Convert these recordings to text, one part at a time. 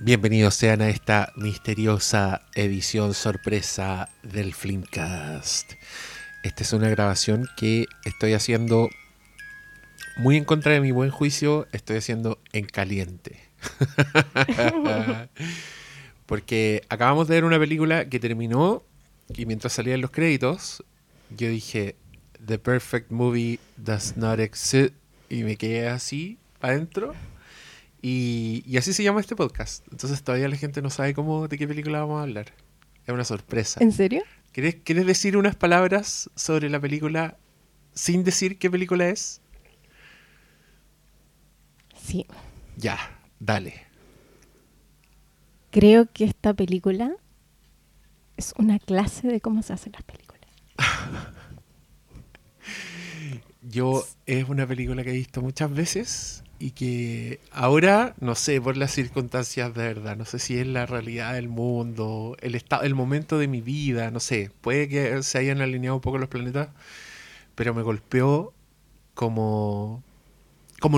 Bienvenidos sean a esta misteriosa edición sorpresa del Flimcast. Esta es una grabación que estoy haciendo muy en contra de mi buen juicio, estoy haciendo en caliente. Porque acabamos de ver una película que terminó y mientras salían los créditos, yo dije, The Perfect Movie Does Not Exist, y me quedé así adentro. Y así se llama este podcast. Entonces todavía la gente no sabe de qué película vamos a hablar. Es una sorpresa. ¿En serio? ¿Quieres decir unas palabras sobre la película sin decir qué película es? Sí. Ya, dale. Creo que esta película es una clase de cómo se hacen las películas. Es una película que he visto muchas veces. Y que ahora, no sé, por las circunstancias de verdad, no sé si es la realidad del mundo, el momento de mi vida, no sé, puede que se hayan alineado un poco los planetas, pero me golpeó como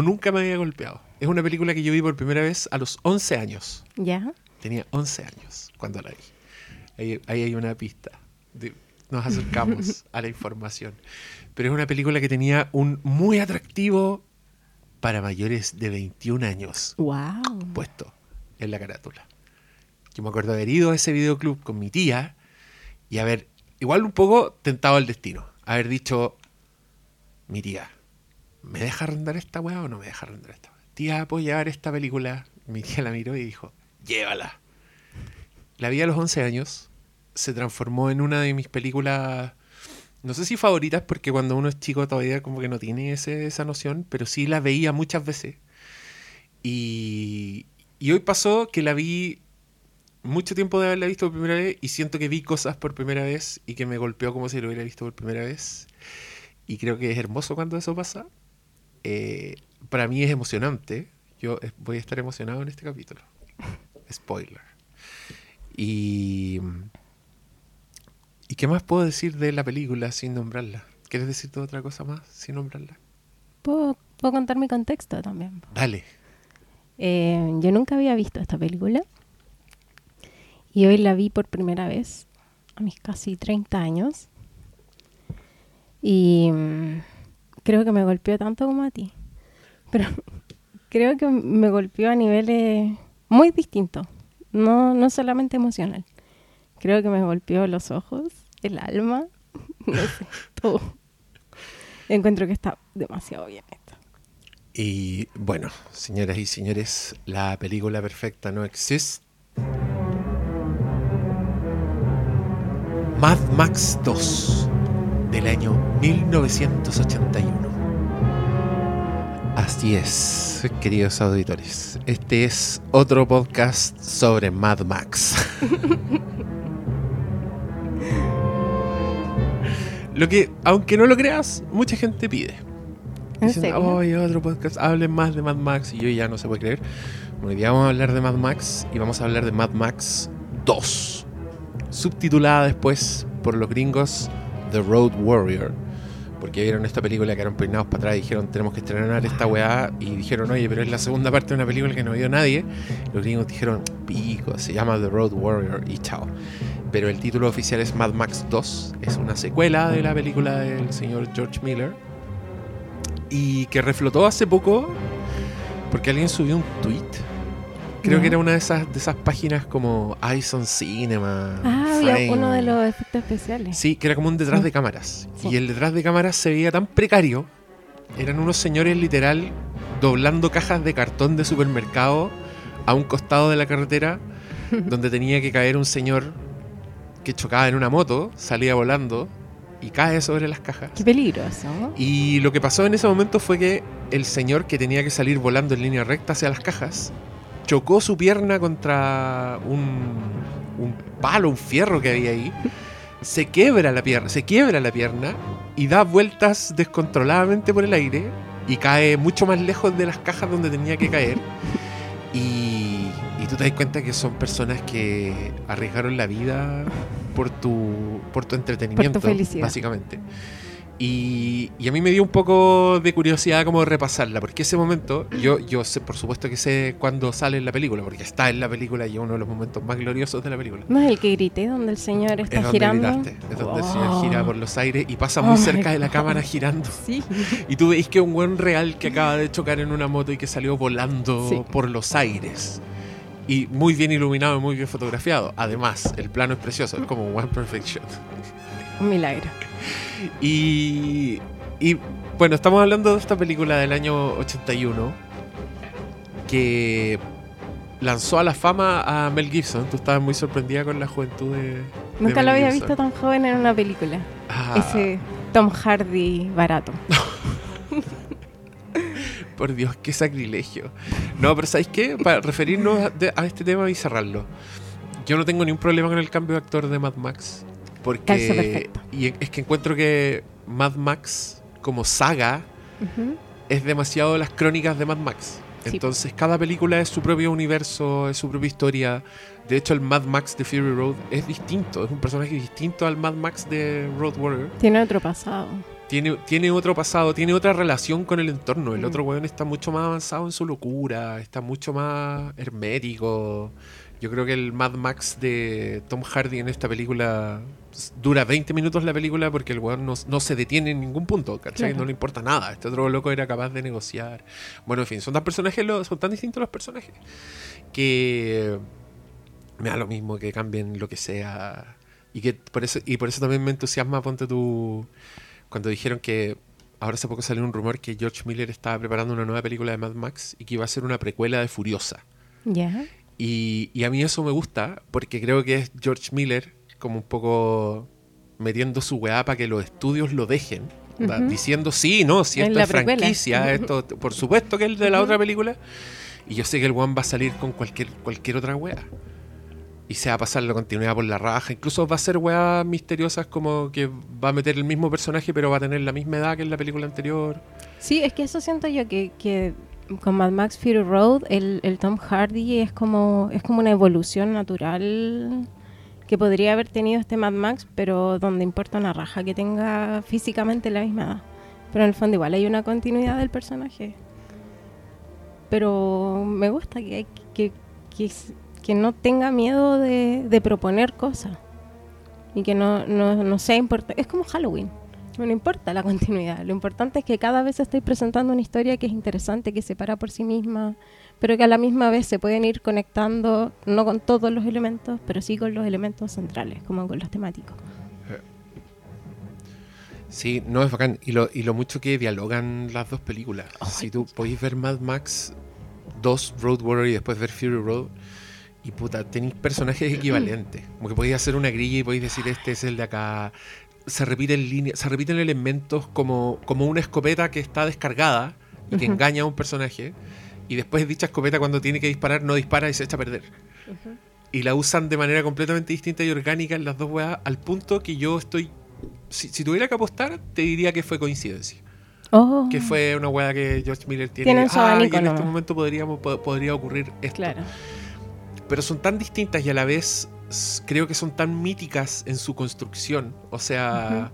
nunca me había golpeado. Es una película que yo vi por primera vez a los 11 años. ¿Ya? Tenía 11 años cuando la vi. Ahí hay una pista. Nos acercamos a la información. Pero es una película que tenía un muy atractivo para mayores de 21 años. Wow. Puesto en la carátula. Yo me acuerdo haber ido a ese videoclub con mi tía y haber, igual un poco, tentado al destino. Haber dicho, mi tía, ¿me deja arrendar esta weá o no me deja arrendar esta weá? Tía, ¿puedo llevar esta película? Mi tía la miró y dijo, llévala. La vi a los 11 años, se transformó en una de mis películas, no sé si favoritas, porque cuando uno es chico todavía como que no tiene esa noción, pero sí la veía muchas veces. Y hoy pasó que la vi mucho tiempo de haberla visto por primera vez y siento que vi cosas por primera vez y que me golpeó como si lo hubiera visto por primera vez. Y creo que es hermoso cuando eso pasa. Para mí es emocionante. Yo voy a estar emocionado en este capítulo. Spoiler. ¿Y qué más puedo decir de la película sin nombrarla? ¿Quieres decir toda otra cosa más sin nombrarla? Puedo contar mi contexto también. Dale. Yo nunca había visto esta película. Y hoy la vi por primera vez, a mis casi 30 años. Y creo que me golpeó tanto como a ti. Pero creo que me golpeó a niveles muy distintos. No solamente emocional. Creo que me golpeó los ojos, el alma, no sé, todo. Encuentro que está demasiado bien esto. Y bueno, señoras y señores, la película perfecta no existe. Mad Max 2, del año 1981. Así es, queridos auditores. Este es otro podcast sobre Mad Max. Lo que, aunque no lo creas, mucha gente pide. Dicen, oye, otro podcast, hablen más de Mad Max. Y yo ya no se puede creer. Bueno, hoy día vamos a hablar de Mad Max y vamos a hablar de Mad Max 2. Subtitulada después por los gringos The Road Warrior. Porque vieron esta película, quedaron peinados para atrás y dijeron, tenemos que estrenar esta weá. Y dijeron, oye, pero es la segunda parte de una película que no vio nadie. Los gringos dijeron, pico, se llama The Road Warrior y chao. Pero el título oficial es Mad Max 2. Es una secuela de la película del señor George Miller. Y que reflotó hace poco porque alguien subió un tweet. Creo que era una de esas páginas como Eyes on Cinema. Había uno de los efectos especiales. Sí, que era como un detrás de cámaras. Sí. Y el detrás de cámaras se veía tan precario. Eran unos señores literal doblando cajas de cartón de supermercado a un costado de la carretera donde tenía que caer un señor que chocaba en una moto, salía volando y cae sobre las cajas. Qué peligroso. Y lo que pasó en ese momento fue que el señor que tenía que salir volando en línea recta hacia las cajas chocó su pierna contra un palo, un fierro que había ahí. Se quiebra la pierna y da vueltas descontroladamente por el aire y cae mucho más lejos de las cajas donde tenía que caer. Y tú te das cuenta que son personas que arriesgaron la vida por tu entretenimiento, por tu felicidad, básicamente. Y a mí me dio un poco de curiosidad como repasarla, porque ese momento, yo sé, por supuesto que sé cuándo sale en la película, porque está en la película y es uno de los momentos más gloriosos de la película. ¿No es el que grité donde el señor está girando? Es donde el señor gira por los aires y pasa muy cerca de la cámara girando. Sí. Y tú veis que un weón real que acaba de chocar en una moto y que salió volando por los aires. Y muy bien iluminado y muy bien fotografiado. Además, el plano es precioso, es como one perfect shot. Un milagro. Y bueno, estamos hablando de esta película del año 81 que lanzó a la fama a Mel Gibson. Tú estabas muy sorprendida con la juventud de Nunca lo había visto tan joven en una película. Ese Tom Hardy barato. Por Dios, qué sacrilegio. No, pero ¿sabéis qué? Para referirnos a este tema y cerrarlo, yo no tengo ni un problema con el cambio de actor de Mad Max. Porque y es que encuentro que Mad Max como saga es demasiado las crónicas de Mad Max. Sí. Entonces cada película es su propio universo, es su propia historia. De hecho, el Mad Max de Fury Road es distinto, es un personaje distinto al Mad Max de Road Warrior. Tiene otro pasado. Tiene otro pasado, tiene otra relación con el entorno. El otro weón está mucho más avanzado en su locura, está mucho más hermético. Yo creo que el Mad Max de Tom Hardy en esta película dura 20 minutos la película porque el weón no se detiene en ningún punto, ¿cachai? Claro. No le importa nada. Este otro loco era capaz de negociar. Bueno, en fin, son tan distintos los personajes que me da lo mismo que cambien lo que sea. Y por eso también me entusiasma, ponte tú, cuando dijeron que ahora hace poco salió un rumor que George Miller estaba preparando una nueva película de Mad Max y que iba a ser una precuela de Furiosa. Ya. Yeah. Y a mí eso me gusta, porque creo que es George Miller como un poco metiendo su weá para que los estudios lo dejen, diciendo, si esto es franquicia, esto, por supuesto que es de la otra película, y yo sé que el weón va a salir con cualquier otra weá, y se va a pasar la continuidad por la raja, incluso va a ser weá misteriosas como que va a meter el mismo personaje, pero va a tener la misma edad que en la película anterior. Sí, es que eso siento yo que con Mad Max Fury Road el Tom Hardy es como una evolución natural que podría haber tenido este Mad Max, pero donde importa una raja que tenga físicamente la misma edad, pero en el fondo igual hay una continuidad del personaje. Pero me gusta que no tenga miedo de proponer cosas y que no sea importante. Es como Halloween. No importa la continuidad, lo importante es que cada vez estoy presentando una historia que es interesante, que se para por sí misma, pero que a la misma vez se pueden ir conectando, no con todos los elementos, pero sí con los elementos centrales, como con los temáticos. Sí, no, es bacán. Y lo mucho que dialogan las dos películas. Si tú podéis ver Mad Max 2 Road Warrior y después ver Fury Road, y puta, tenéis personajes equivalentes. Como que podéis hacer una grilla y podéis decir, este es el de acá. Se repiten elementos como una escopeta que está descargada y que engaña a un personaje, y después dicha escopeta cuando tiene que disparar no dispara y se echa a perder. Y la usan de manera completamente distinta y orgánica en las dos weas, al punto que yo estoy... Si tuviera que apostar, te diría que fue coincidencia. Que fue una wea que George Miller tiene y en este momento podría ocurrir esto. Claro. Pero son tan distintas y a la vez... creo que son tan míticas en su construcción, o sea,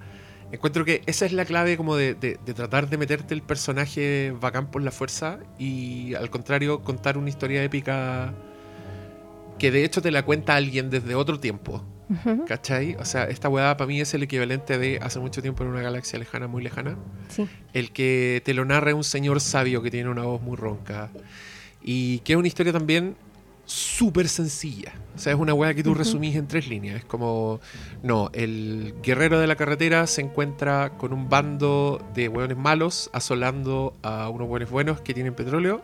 encuentro que esa es la clave como de tratar de meterte el personaje bacán por la fuerza y al contrario contar una historia épica que de hecho te la cuenta alguien desde otro tiempo, ¿cachai? O sea, esta weá para mí es el equivalente de hace mucho tiempo en una galaxia lejana, muy lejana, el que te lo narra un señor sabio que tiene una voz muy ronca y que es una historia también súper sencilla. O sea, es una weá que tú resumís en tres líneas. Es como, no, el guerrero de la carretera se encuentra con un bando de weones malos asolando a unos weones buenos que tienen petróleo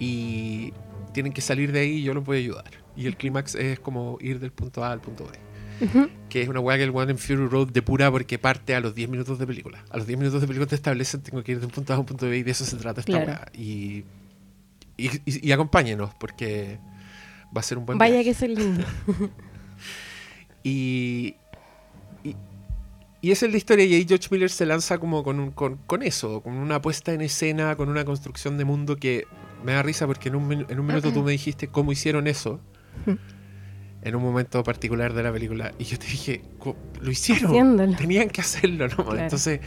y tienen que salir de ahí y yo los voy a ayudar. Y el clímax es como ir del punto A al punto B. Que es una weá que el weón en Fury Road depura porque parte a los 10 minutos de película. A los 10 minutos de película te establecen, tengo que ir de un punto A a un punto B y de eso se trata esta weá. Y acompáñenos porque va a ser un buen viaje. Vaya que es lindo. y esa es la historia y ahí George Miller se lanza como con eso, con una puesta en escena, con una construcción de mundo que me da risa porque en un minuto tú me dijiste cómo hicieron eso en un momento particular de la película. Y yo te dije, lo hicieron, haciéndolo. Tenían que hacerlo, ¿no? Claro. Entonces,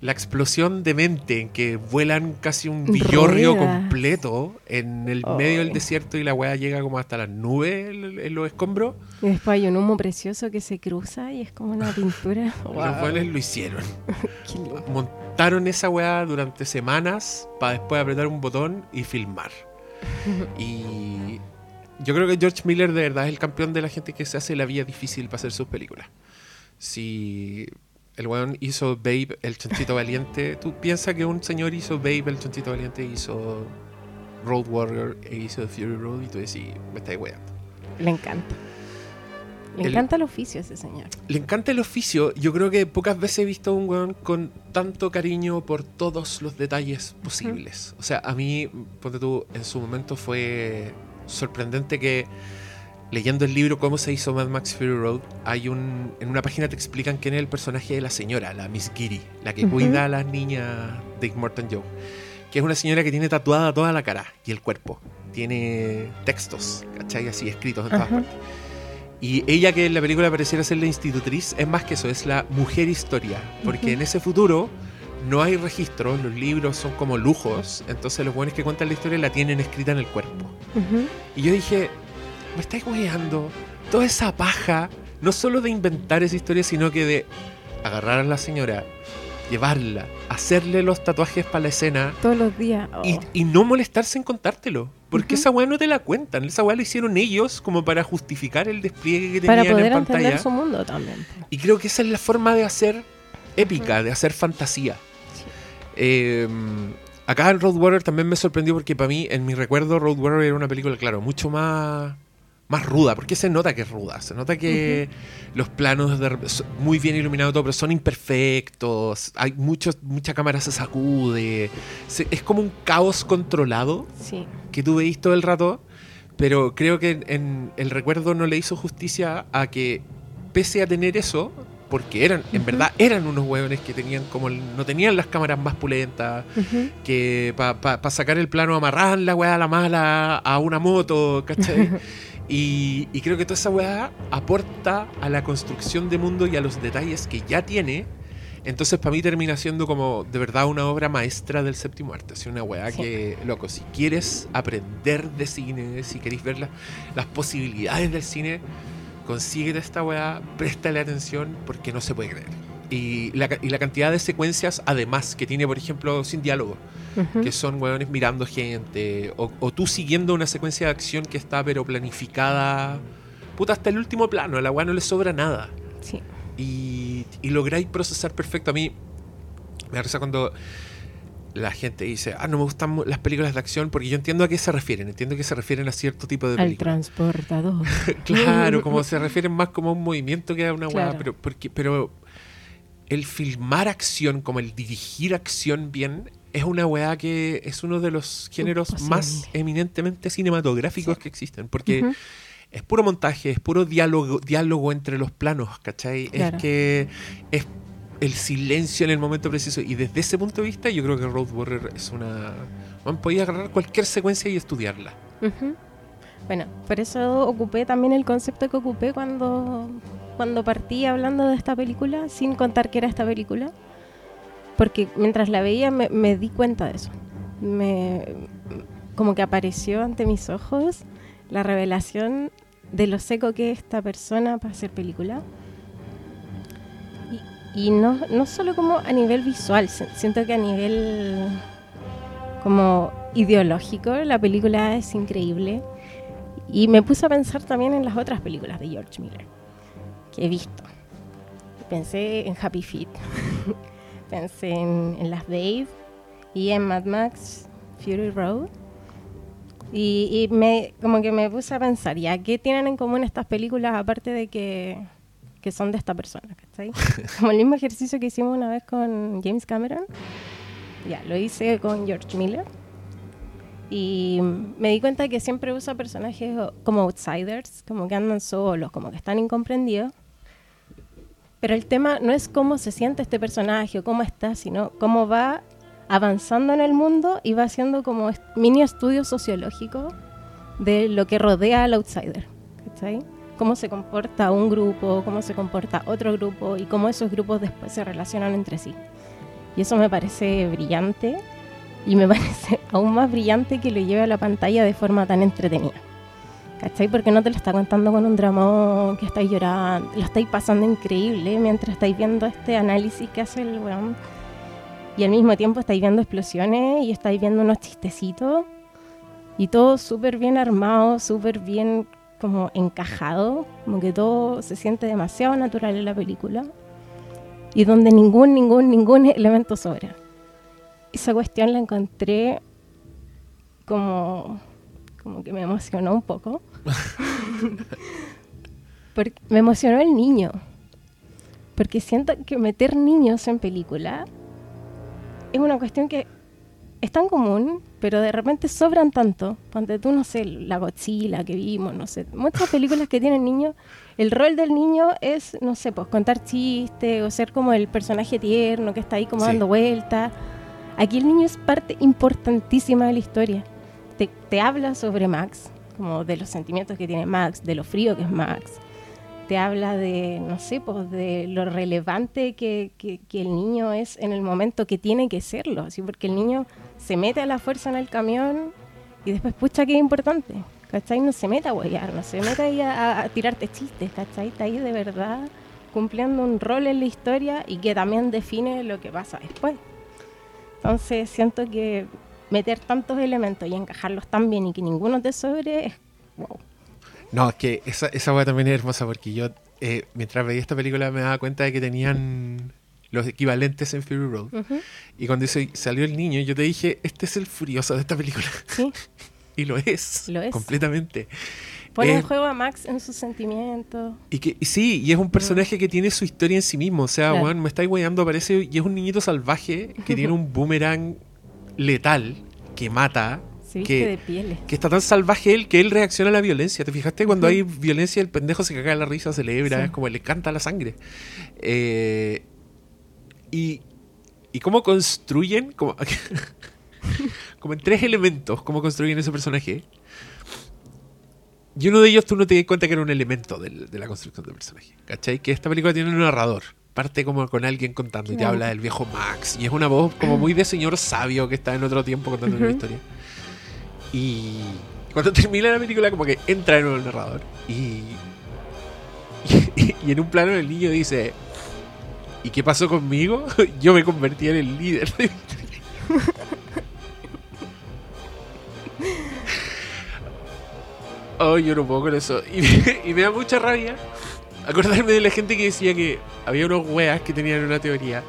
la explosión de mente en que vuelan casi un villorrio completo en el medio del desierto y la weá llega como hasta las nubes en los escombros. Y después hay un humo precioso que se cruza y es como una pintura. Los cuales lo hicieron. Montaron esa weá durante semanas para después apretar un botón y filmar. Y... yo creo que George Miller de verdad es el campeón de la gente que se hace la vida difícil para hacer sus películas. Si el weón hizo Babe, el chanchito valiente, tú piensas que un señor hizo Babe, el chanchito valiente, hizo Road Warrior e hizo Fury Road y tú decís, me estáis weando. Le encanta. Le encanta el oficio a ese señor. Le encanta el oficio. Yo creo que pocas veces he visto a un weón con tanto cariño por todos los detalles posibles. O sea, a mí, ponte tú, en su momento fue... sorprendente que leyendo el libro Cómo se hizo Mad Max Fury Road, hay en una página te explican quién es el personaje de la señora, la Miss Giri, la que cuida a las niñas de Immortan Joe, que es una señora que tiene tatuada toda la cara y el cuerpo, tiene textos, ¿cachai? Así escritos en todas partes. Y ella, que en la película pareciera ser la institutriz, es más que eso, es la mujer historia, porque en ese futuro no hay registros, los libros son como lujos, entonces los buenos que cuentan la historia la tienen escrita en el cuerpo. Y yo dije, me estáis hueando toda esa paja, no solo de inventar esa historia, sino que de agarrar a la señora, llevarla, hacerle los tatuajes para la escena todos los días y no molestarse en contártelo, porque esa hueá no te la cuentan, esa hueá la hicieron ellos como para justificar el despliegue que tenían en pantalla, para poder entender su mundo también. Y creo que esa es la forma de hacer épica, de hacer fantasía. Acá el Road Warrior también me sorprendió, porque para mí, en mi recuerdo, Road Warrior era una película, claro, mucho más ruda, porque se nota que es ruda, se nota que los planos son muy bien iluminados, todo, pero son imperfectos, hay mucha cámara se sacude, es como un caos controlado que tú veis todo el rato, pero creo que en el recuerdo no le hizo justicia a que, pese a tener eso, porque eran, en verdad, eran unos hueones que tenían como no tenían las cámaras más pulentas, que para sacar el plano amarraban la hueá a la mala a una moto, ¿cachai? Y creo que toda esa hueá aporta a la construcción de mundo y a los detalles que ya tiene. Entonces, para mí termina siendo como de verdad una obra maestra del séptimo arte. Es una weá que, loco, si quieres aprender de cine, si queréis ver las posibilidades del cine, consíguete esta weá, préstale atención, porque no se puede creer. Y la cantidad de secuencias, además, que tiene, por ejemplo, sin diálogo, que son weones mirando gente, o tú siguiendo una secuencia de acción que está pero planificada, puta, hasta el último plano, a la weá no le sobra nada. Y lográis procesar perfecto. A mí me da risa cuando la gente dice, no me gustan las películas de acción, porque yo entiendo a qué se refieren, a cierto tipo de película. Al transportador. Claro, como se refieren más como a un movimiento que a una hueá, pero el filmar acción, como el dirigir acción bien, es una hueá que es uno de los géneros más eminentemente cinematográficos que existen, porque es puro montaje, es puro diálogo entre los planos, ¿cachai? Claro. Es que es el silencio en el momento preciso, y desde ese punto de vista yo creo que Road Warrior es una... podía agarrar cualquier secuencia y estudiarla. Bueno, por eso ocupé también el concepto que ocupé cuando partí hablando de esta película, sin contar que era esta película, porque mientras la veía me di cuenta de eso, como que apareció ante mis ojos la revelación de lo seco que es esta persona para hacer película. Y no solo como a nivel visual, siento que a nivel como ideológico la película es increíble. Y me puse a pensar también en las otras películas de George Miller que he visto. Pensé en Happy Feet, pensé en las Babe y en Mad Max Fury Road. Y como que me puse a pensar, ¿ya qué tienen en común estas películas aparte de que son de esta persona, ¿cachai? Como el mismo ejercicio que hicimos una vez con James Cameron, ya lo hice con George Miller, y me di cuenta que siempre usa personajes como outsiders, como que andan solos, como que están incomprendidos, pero el tema no es cómo se siente este personaje o cómo está, sino cómo va avanzando en el mundo y va haciendo como mini estudio sociológico de lo que rodea al outsider, ¿cachai? cómo se comporta un grupo, cómo se comporta otro grupo y cómo esos grupos después se relacionan entre sí. Y eso me parece brillante y me parece aún más brillante que lo lleve a la pantalla de forma tan entretenida. ¿Cachai? Porque no te lo está contando con un dramón, que estáis llorando, lo estáis pasando increíble mientras estáis viendo este análisis que hace el weón. Y al mismo tiempo estáis viendo explosiones y estáis viendo unos chistecitos y todo súper bien armado, súper bien como encajado, como que todo se siente demasiado natural en la película y donde ningún elemento sobra. Esa cuestión la encontré como que me emocionó un poco. Porque me emocionó el niño. Porque siento que meter niños en película es una cuestión que es tan común, pero de repente sobran tanto. Ponte tú, no sé, la Godzilla que vimos, no sé, muchas películas que tienen niños. El rol del niño es, no sé, pues contar chistes o ser como el personaje tierno que está ahí como dando vueltas. Aquí el niño es parte importantísima de la historia. Te habla sobre Max, como de los sentimientos que tiene Max, de lo frío que es Max. Te habla de, no sé, pues de lo relevante que el niño es en el momento que tiene que serlo, así porque el niño se mete a la fuerza en el camión y después, pucha, qué importante, ¿cachai? No se mete a huevear, no se mete ahí a tirarte chistes, ¿cachai? Está ahí de verdad cumpliendo un rol en la historia y que también define lo que pasa después. Entonces siento que meter tantos elementos y encajarlos tan bien y que ninguno te sobre es wow. No, es que esa hueá también es hermosa porque yo mientras veía esta película me daba cuenta de que tenían los equivalentes en Fury Road. Uh-huh. Y cuando salió el niño yo te dije, este es el Furiosa de esta película. ¿Sí? Y lo es completamente. Pone en juego a Max en sus sentimientos. Y es un personaje que tiene su historia en sí mismo. O sea, claro. Juan, me está hueando, aparece y es un niñito salvaje que tiene un boomerang letal, que mata, que está tan salvaje él que él reacciona a la violencia. ¿Te fijaste? Cuando hay violencia el pendejo se caga de la risa, celebra, es como le encanta la sangre. Y cómo construyen, como en tres elementos, cómo construyen ese personaje. Y uno de ellos tú no te das cuenta que era un elemento de la construcción del personaje, ¿cachai? Que esta película tiene un narrador. Parte como con alguien contando y te habla del viejo Max. Y es una voz como muy de señor sabio que está en otro tiempo contando una historia. Y cuando termina la película como que entra de nuevo el narrador. Y en un plano el niño dice, ¿y qué pasó conmigo? Yo me convertí en el líder de mi historia. Oh, yo no puedo con eso. Y me da mucha rabia acordarme de la gente que decía que había unos weas que tenían una teoría.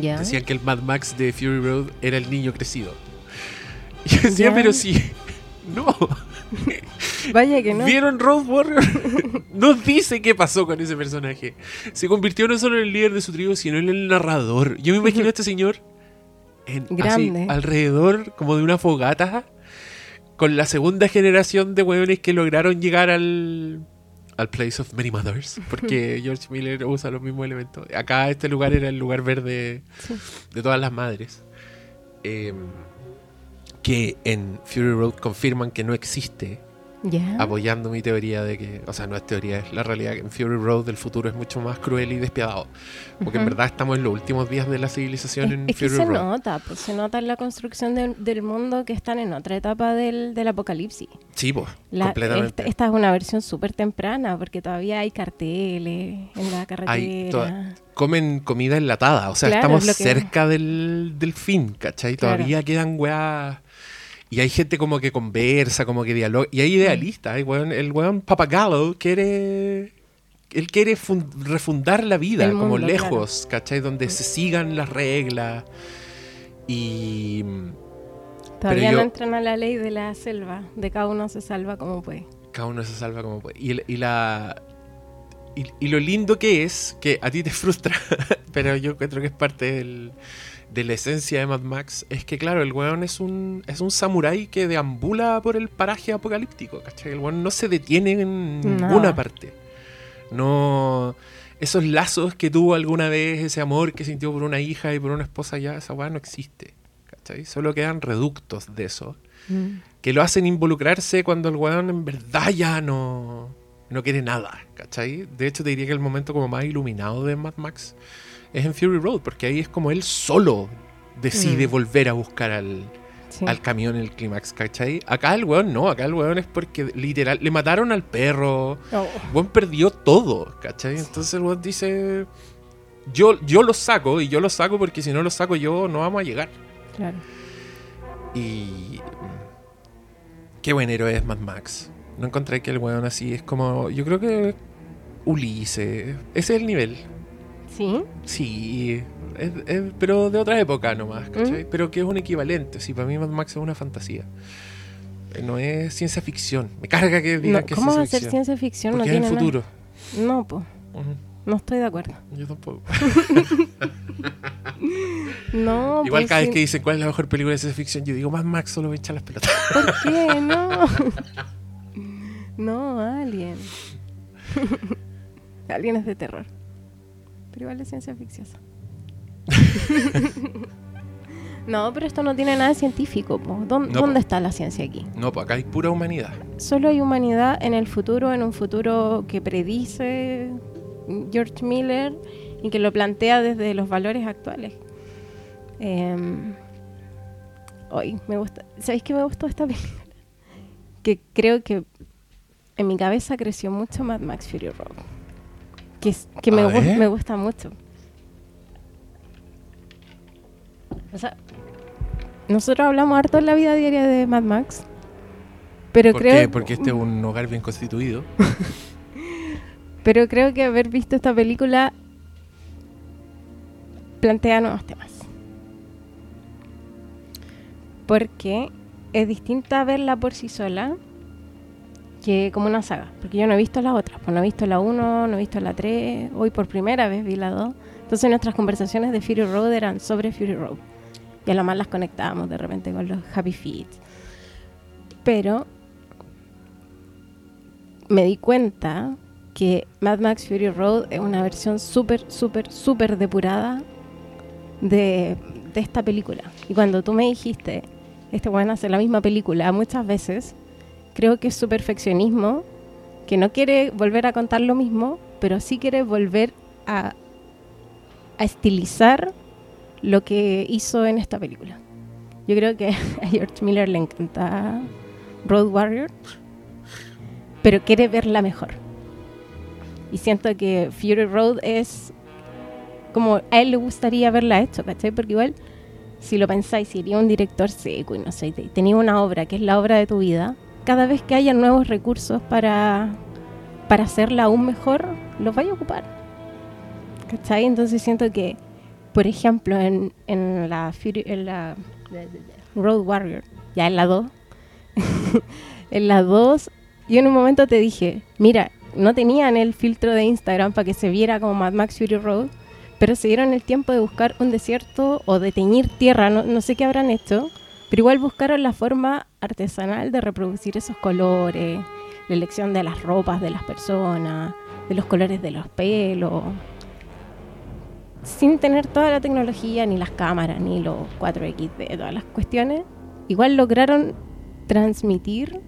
Yeah. Decían que el Mad Max de Fury Road era el niño crecido. Y yo decía, pero sí. No. Vaya que no. ¿Vieron Road Warrior? No dice qué pasó con ese personaje. Se convirtió no solo en el líder de su tribu, sino en el narrador. Yo me imagino a este señor grande. Así, alrededor como de una fogata con la segunda generación de hueones que lograron llegar al Place of Many Mothers, porque George Miller usa los mismos elementos. Acá este lugar era el lugar verde de todas las madres. Que en Fury Road confirman que no existe, apoyando mi teoría de que, o sea, no es teoría, es la realidad, que en Fury Road el futuro es mucho más cruel y despiadado, porque en verdad estamos en los últimos días de la civilización en Fury Road. Es que se nota, pues se nota en la construcción del mundo que están en otra etapa del apocalipsis. Sí, pues, completamente. Esta es una versión súper temprana, porque todavía hay carteles en la carretera. Comen comida enlatada, o sea, claro, estamos cerca del fin, ¿cachai? Claro. Todavía quedan weas. Y hay gente como que conversa, como que dialoga. Y hay idealistas, el weón Papagallo quiere refundar la vida, mundo, como lejos, claro. ¿Cachai? Donde se sigan las reglas. Y todavía no entran a la ley de la selva, de cada uno se salva como puede. Y lo lindo que es, que a ti te frustra, pero yo creo que es parte de la esencia de Mad Max, es que claro, el weón es un samurái que deambula por el paraje apocalíptico, ¿cachai? El weón no se detiene en ninguna parte. No, esos lazos que tuvo alguna vez, ese amor que sintió por una hija y por una esposa, ya esa weá no existe, ¿cachai? Solo quedan reductos de eso, que lo hacen involucrarse cuando el weón en verdad ya no... no quiere nada, ¿cachai? De hecho te diría que el momento como más iluminado de Mad Max es en Fury Road, porque ahí es como él solo decide volver a buscar al camión en el clímax, ¿cachai? Acá el weón no, acá el weón es porque literal le mataron al perro, el weón perdió todo, ¿cachai? Entonces el weón dice yo lo saco, y yo lo saco porque si no lo saco yo no vamos a llegar. Claro. Y qué buen héroe es Mad Max. No encontré que el weón así es como... Yo creo que Ulises. Ese es el nivel. ¿Sí? Sí. Es, pero de otra época nomás, ¿cachai? Pero que es un equivalente. Sí, para mí Mad Max es una fantasía. No es ciencia ficción. Me carga que digan que es ciencia ficción. ¿Cómo va a ser ciencia ficción? Porque no tiene nada. Porque es el futuro. No, pues. No estoy de acuerdo. Yo tampoco. No. Igual pues cada vez que dicen cuál es la mejor película de ciencia ficción, yo digo Mad Max solo me echa las pelotas. ¿Por qué? No. No, Alien. Alien es de terror. Pero igual es ciencia ficciosa. No, pero esto no tiene nada de científico. ¿Dónde está la ciencia aquí? No, pues acá hay pura humanidad. Solo hay humanidad en el futuro, en un futuro que predice George Miller y que lo plantea desde los valores actuales. Hoy me gusta. ¿Sabéis qué me gustó esta película? Que creo que en mi cabeza creció mucho Mad Max Fury Road. Que me gusta mucho. O sea, nosotros hablamos harto en la vida diaria de Mad Max. Pero ¿por qué? Porque este es un hogar bien constituido. Pero creo que haber visto esta película plantea nuevos temas. Porque es distinta verla por sí sola que como una saga, porque yo no he visto las otras, pues no he visto la 1, no he visto la 3, hoy por primera vez vi la 2, entonces nuestras conversaciones de Fury Road eran sobre Fury Road, y a lo más las conectábamos de repente con los Happy Feet, pero me di cuenta que Mad Max Fury Road es una versión súper depurada de esta película, y cuando tú me dijiste, este weón hace la misma película muchas veces, creo que es su perfeccionismo, que no quiere volver a contar lo mismo, pero sí quiere volver a estilizar lo que hizo en esta película. Yo creo que a George Miller le encanta Road Warrior, pero quiere verla mejor. Y siento que Fury Road es como a él le gustaría verla hecho, ¿cachai? Porque igual, si lo pensáis, si iría un director seco y no sé, tenía una obra que es la obra de tu vida, cada vez que haya nuevos recursos para hacerla aún mejor, los vaya a ocupar. ¿Cachai? Entonces siento que, por ejemplo, en la Road Warrior, ya en la 2, en la 2, yo en un momento te dije, mira, no tenían el filtro de Instagram para que se viera como Mad Max Fury Road, pero se dieron el tiempo de buscar un desierto o de teñir tierra, no sé qué habrán hecho, pero igual buscaron la forma artesanal de reproducir esos colores, la elección de las ropas de las personas, de los colores de los pelos, sin tener toda la tecnología, ni las cámaras, ni los 4XD, todas las cuestiones. Igual lograron transmitir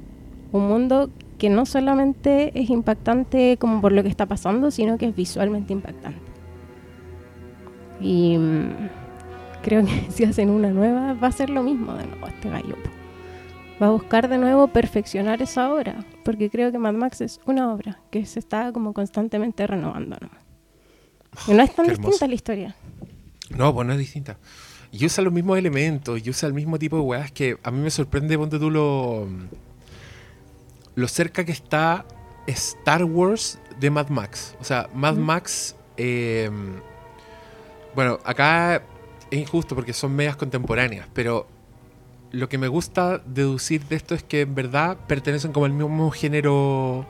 un mundo que no solamente es impactante como por lo que está pasando, sino que es visualmente impactante. Y creo que si hacen una nueva va a ser lo mismo de nuevo este gallo. Va a buscar de nuevo perfeccionar esa obra, porque creo que Mad Max es una obra que se está como constantemente renovando, ¿no? Y no es tan distinta la historia. No, pues no es distinta. Y usa los mismos elementos, y usa el mismo tipo de weas que a mí me sorprende, ponte tú lo cerca que está Star Wars de Mad Max. O sea, Mad Max... bueno, acá... Es injusto porque son medias contemporáneas, pero lo que me gusta deducir de esto es que en verdad pertenecen como al mismo género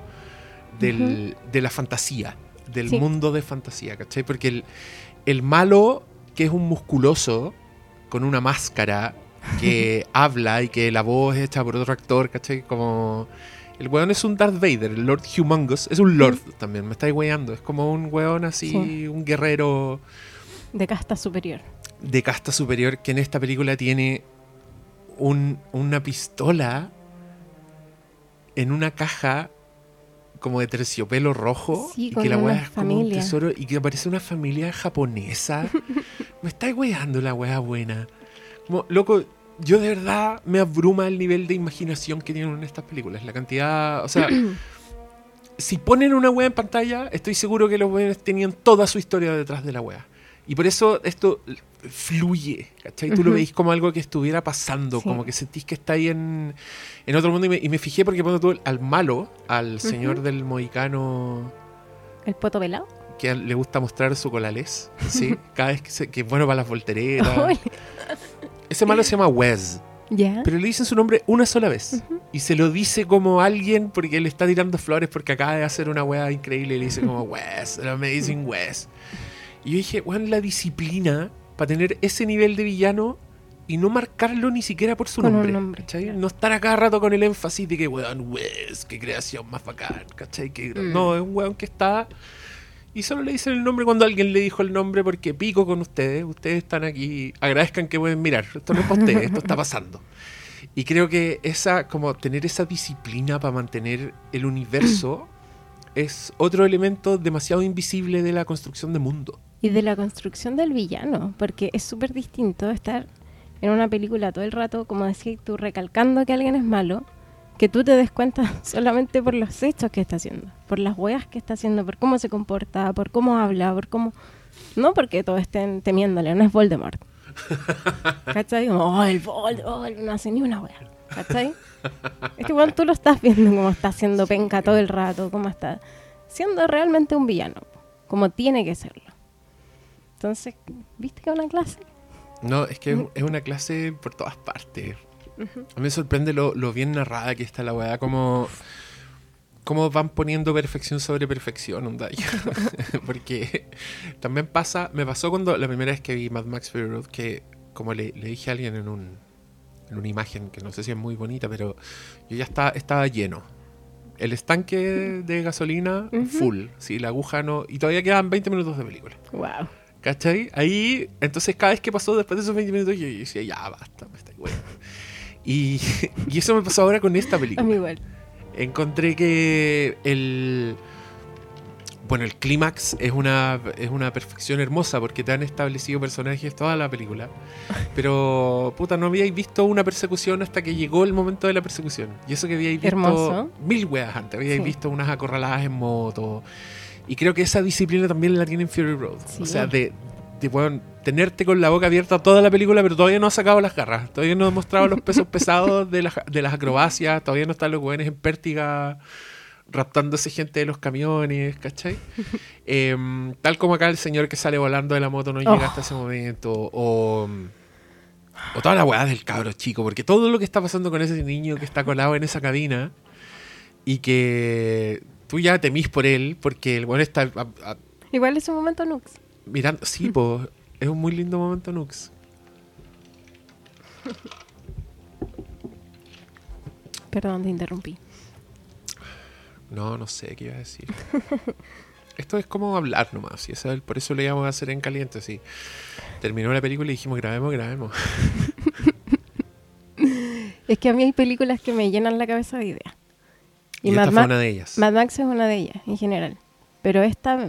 de la fantasía, del mundo de fantasía, ¿cachai? Porque el malo, que es un musculoso con una máscara que habla y que la voz es hecha por otro actor, ¿cachai? Como... El weón es un Darth Vader, el Lord Humongous, es un Lord también, me estáis weando, es como un weón así, un guerrero... De casta superior, que en esta película tiene una pistola en una caja como de terciopelo rojo, sí, y que la weá es como un tesoro, y que aparece una familia japonesa. Me está weando la weá buena. Como, loco, yo de verdad me abruma el nivel de imaginación que tienen en estas películas. La cantidad, o sea, si ponen una weá en pantalla, estoy seguro que los weones tenían toda su historia detrás de la weá. Y por eso esto fluye, ¿cachai? Tú lo veis como algo que estuviera pasando, sí, como que sentís que está ahí en otro mundo. Y me fijé porque cuando tú al malo, al señor del mohicano... ¿El poto pelado? Que le gusta mostrar su colales, ¿sí? Cada vez que es bueno para las volteretas. Ese malo se llama Wes. Yeah. Pero le dicen su nombre una sola vez. Y se lo dice como alguien porque le está tirando flores porque acaba de hacer una weá increíble. Y le dice como Wes, an amazing Wes. Y yo dije, weón, la disciplina para tener ese nivel de villano y no marcarlo ni siquiera por su nombre. ¿Cachai? No estar a cada rato con el énfasis de que, weón, Wes, qué creación más bacán, ¿cachai? Que, no, es un weón que está... Y solo le dicen el nombre cuando alguien le dijo el nombre porque pico con ustedes. Ustedes están aquí, agradezcan que pueden mirar. Esto no es para ustedes, esto está pasando. Y creo que esa, como tener esa disciplina para mantener el universo es otro elemento demasiado invisible de la construcción de mundo. Y de la construcción del villano, porque es súper distinto estar en una película todo el rato, como decías tú, recalcando que alguien es malo, que tú te des cuenta solamente por los hechos que está haciendo, por las weas que está haciendo, por cómo se comporta, por cómo habla, por cómo... No porque todos estén temiéndole, no es Voldemort. ¿Cachai? Oh, el Voldemort, no hace ni una wea. ¿Cachai? Es que bueno, tú lo estás viendo cómo está haciendo penca todo el rato, cómo está siendo realmente un villano, como tiene que serlo. Entonces, ¿viste que es una clase? No, es que es una clase por todas partes. A mí me sorprende lo bien narrada que está la weá, cómo van poniendo perfección sobre perfección, onda. Porque también me pasó cuando la primera vez que vi Mad Max Fury Road, que como le dije a alguien en una imagen que no sé si es muy bonita, pero yo ya estaba lleno. El estanque de gasolina full, sí, la aguja no, y todavía quedan 20 minutos de película. Wow. ¿Cachai? Ahí, entonces cada vez que pasó después de esos 20 minutos, yo decía, ya, basta, me está igual. Y eso me pasó ahora con esta película. A mí igual. Encontré que el clímax es una perfección hermosa porque te han establecido personajes toda la película. Pero, puta, no habíais visto una persecución hasta que llegó el momento de la persecución. Y eso que habíais visto hermoso. Mil weas antes. Habíais visto unas acorraladas en moto... Y creo que esa disciplina también la tiene en Fury Road. Sí. O sea, de tenerte con la boca abierta toda la película, pero todavía no has sacado las garras. Todavía no has mostrado los pesos pesados de las acrobacias. Todavía no están los hueones en pértiga raptándose gente de los camiones, ¿cachai? Tal como acá el señor que sale volando de la moto no llega hasta ese momento. O toda la hueá del cabro chico. Porque todo lo que está pasando con ese niño que está colado en esa cabina y que... Tú ya temís por él, porque el bueno está... Igual es un momento Nux. Mirando, sí, po, es un muy lindo momento Nux. Perdón, te interrumpí. No sé qué ibas a decir. Esto es como hablar nomás, y por eso lo íbamos a hacer en caliente, sí. Terminó la película y dijimos, grabemos. Es que a mí hay películas que me llenan la cabeza de ideas. Y esta fue una de ellas. Mad Max es una de ellas, en general. Pero esta...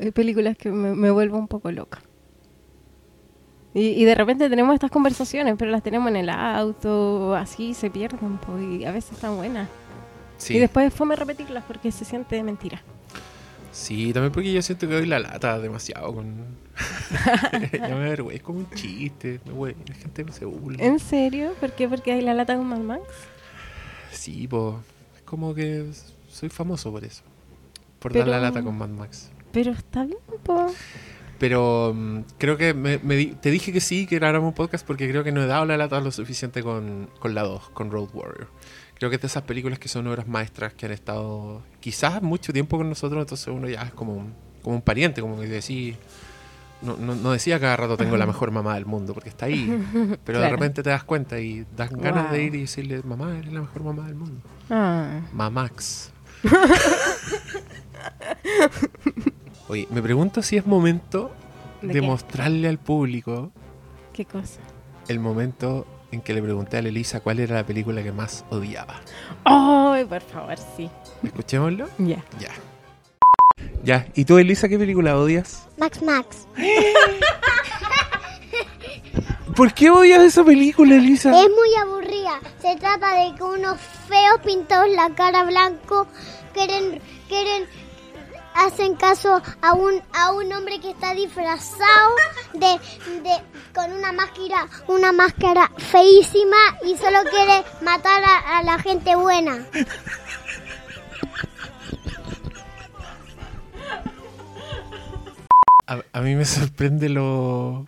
Hay películas que me vuelvo un poco loca. Y de repente tenemos estas conversaciones, pero las tenemos en el auto, así se pierden, pues, y a veces están buenas. Sí. Y después fome repetirlas porque se siente de mentira. Sí, también porque yo siento que doy la lata demasiado con... Ya me avergüenza, es como un chiste, la gente no se burla. ¿En serio? ¿Por qué? ¿Porque hay la lata con Mad Max? Sí, po, es como que soy famoso por eso, dar la lata con Mad Max. Pero está bien, po. Pero creo que te dije que sí, que grabáramos un podcast porque creo que no he dado la lata lo suficiente con la 2, con Road Warrior. Creo que es de esas películas que son obras maestras que han estado quizás mucho tiempo con nosotros, entonces uno ya es como un pariente, como que decís, no decía cada rato tengo la mejor mamá del mundo, porque está ahí, pero claro. De repente te das cuenta y das ganas de ir y decirle, mamá, eres la mejor mamá del mundo. Mamax. Oye, me pregunto si es momento de mostrarle al público... ¿Qué cosa? El momento en que le pregunté a Lelisa cuál era la película que más odiaba. ¡Ay, por favor, sí! ¿Escuchémoslo? Ya. Yeah. Ya. Ya. ¿Y tú, Elisa, qué película odias? Max. ¿Por qué odias esa película, Elisa? Es muy aburrida. Se trata de que unos feos pintados la cara blanco hacen caso a un hombre que está disfrazado con una máscara feísima y solo quiere matar a la gente buena. A mí me sorprende lo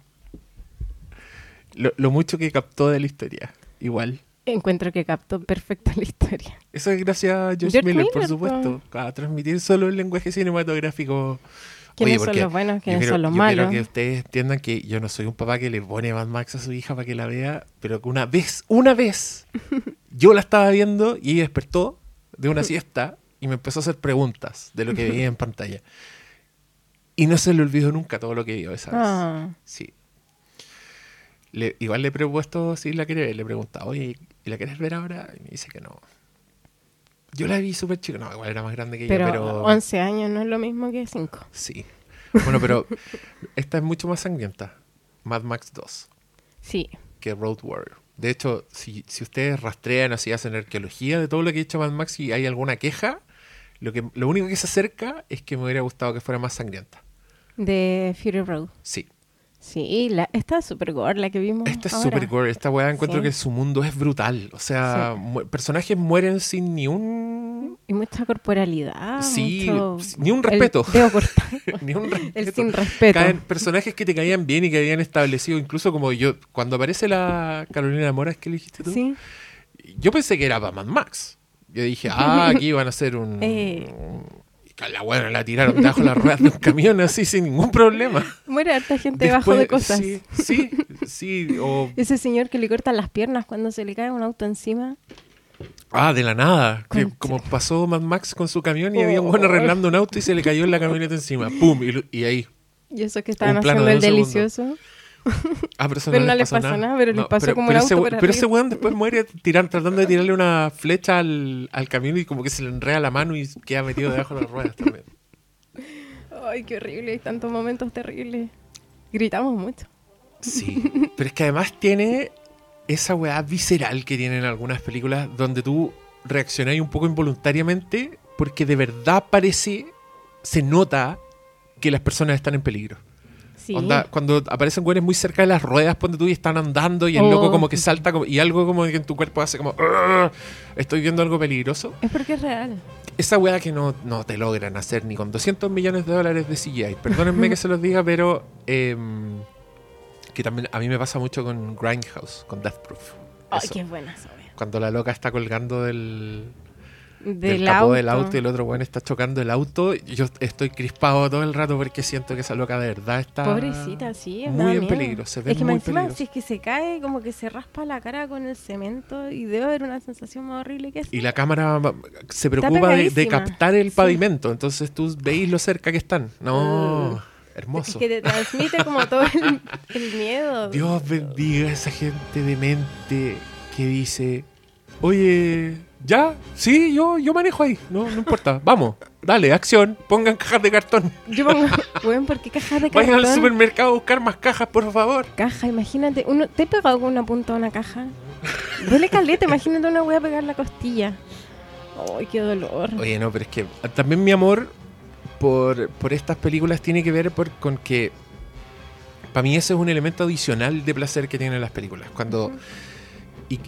mucho que captó de la historia. Igual. Encuentro que captó perfecto la historia. Eso es gracias a George Miller, por supuesto. A transmitir solo el lenguaje cinematográfico. ¿Quiénes son los buenos? ¿Quiénes son los malos? Yo quiero que ustedes entiendan que yo no soy un papá que le pone Mad Max a su hija para que la vea, pero que una vez, yo la estaba viendo y ella despertó de una siesta y me empezó a hacer preguntas de lo que veía en pantalla. Y no se le olvidó nunca todo lo que vio esa vez. Sí. Igual le he propuesto si la quiere ver. Le he preguntado, oye, ¿la quieres ver ahora? Y me dice que no. Yo la vi súper chica. No, igual era más grande que ella, pero... 11 años no es lo mismo que 5. Sí. Bueno, pero esta es mucho más sangrienta. Mad Max 2. Sí. Que Road Warrior. De hecho, si ustedes rastrean, así hacen arqueología de todo lo que ha hecho Mad Max y hay alguna queja, lo único que se acerca es que me hubiera gustado que fuera más sangrienta. De Fury Road. Sí. Sí, esta es super gore, la que vimos. Esta es super gore. Esta weá encuentro que su mundo es brutal. O sea, sí. Personajes mueren sin ni un... Y mucha corporalidad. Sí, ni un respeto. Ni un respeto. El sin respeto. Caen personajes que te caían bien y que habían establecido. Incluso como yo, cuando aparece la Carolina Mora, ¿qué le dijiste tú? Sí. Yo pensé que era Mad Max. Yo dije, aquí van a hacer un... La buena la tiraron bajo las ruedas de un camión así sin ningún problema. Muere harta gente debajo de cosas. Sí. Ese señor que le cortan las piernas cuando se le cae un auto encima. Ah, de la nada. Que como pasó Mad Max con su camión y había un buen arreglando un auto y se le cayó en la camioneta encima. ¡Pum! Y ahí. Y eso que estaban haciendo el delicioso. Pero no les pasó nada, pero les pasó como el auto. Pero ese weón después muere tratando de tirarle una flecha al camino y como que se le enreda la mano y queda metido debajo de las ruedas también. Ay, qué horrible, hay tantos momentos terribles. Gritamos mucho. Sí, pero es que además tiene esa weá visceral que tienen algunas películas donde tú reaccionás un poco involuntariamente porque de verdad se nota que las personas están en peligro. Sí. Onda, cuando aparecen güeyes muy cerca de las ruedas, ponte tú, y están andando y el loco como que salta y algo como que en tu cuerpo hace como estoy viendo algo peligroso. Es porque es real. Esa weá que no te logran hacer ni con $200 millones de CGI. Perdónenme que se los diga, pero que también a mí me pasa mucho con Grindhouse, con Death Proof. Ay, qué buena esa weá. Cuando la loca está colgando del capó auto. Del auto y el otro weón está chocando el auto. Yo estoy crispado todo el rato porque siento que esa loca de verdad está pobrecita, sí, es muy en peligro. Se ve es que muy encima, si es que se cae, como que se raspa la cara con el cemento y debe haber una sensación más horrible que esa. Y la cámara se preocupa de captar el pavimento, entonces tú veis lo cerca que están. No, hermoso. Es que te transmite como todo el miedo. Dios bendiga a esa gente demente que dice, oye... Ya, sí, yo manejo ahí. No importa, vamos, dale, acción. Pongan cajas de cartón. Yo pongo, weón, ¿por qué cajas de cartón? Vayan al supermercado a buscar más cajas, por favor. Caja, imagínate, ¿te he pegado con una punta a una caja? Duele caleta, imagínate una wea pegar la costilla. Ay, qué dolor. Oye, no, pero es que también mi amor por estas películas tiene que ver con que para mí ese es un elemento adicional de placer que tienen las películas. Cuando...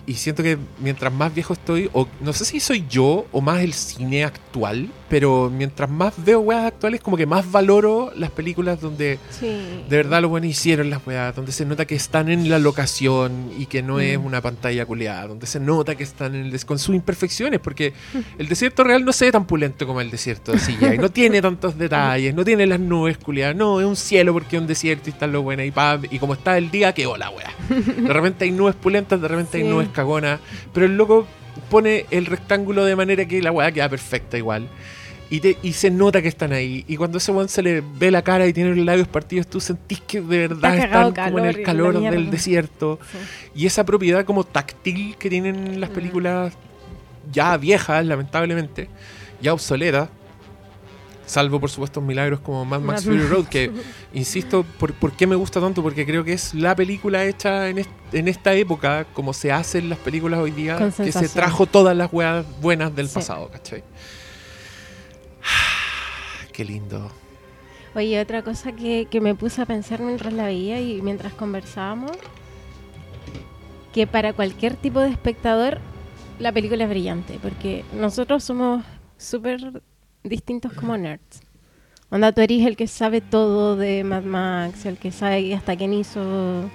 Y siento que mientras más viejo estoy, o no sé si soy yo o más el cine actual, pero mientras más veo weas actuales, como que más valoro las películas donde de verdad los buenos hicieron las weas, donde se nota que están en la locación y que no es una pantalla culeada, donde se nota que están con sus imperfecciones, porque el desierto real no se ve tan pulento como el desierto de CGI, no tiene tantos detalles, no tiene las nubes culeadas, no, es un cielo porque es un desierto y están los buenos y como está el día, que hola wea. De repente hay nubes pulentas, de repente hay nubes es cagona, pero el loco pone el rectángulo de manera que la weá queda perfecta igual. Y se nota que están ahí. Y cuando ese weón se le ve la cara y tiene los labios partidos, tú sentís que de verdad están como en el calor del desierto. Sí. Y esa propiedad como táctil que tienen las películas ya viejas, lamentablemente, ya obsoletas, salvo por supuesto milagros como Mad Max Fury Road, que insisto, ¿por qué me gusta tanto? Porque creo que es la película hecha en esta época, como se hacen las películas hoy día, que se trajo todas las weas buenas del pasado, ¿cachai? Qué lindo. Oye, otra cosa que me puse a pensar mientras la veía y mientras conversábamos, que para cualquier tipo de espectador la película es brillante, porque nosotros somos súper distintos como nerds. Onda, tú eres el que sabe todo de Mad Max, el que sabe hasta quién hizo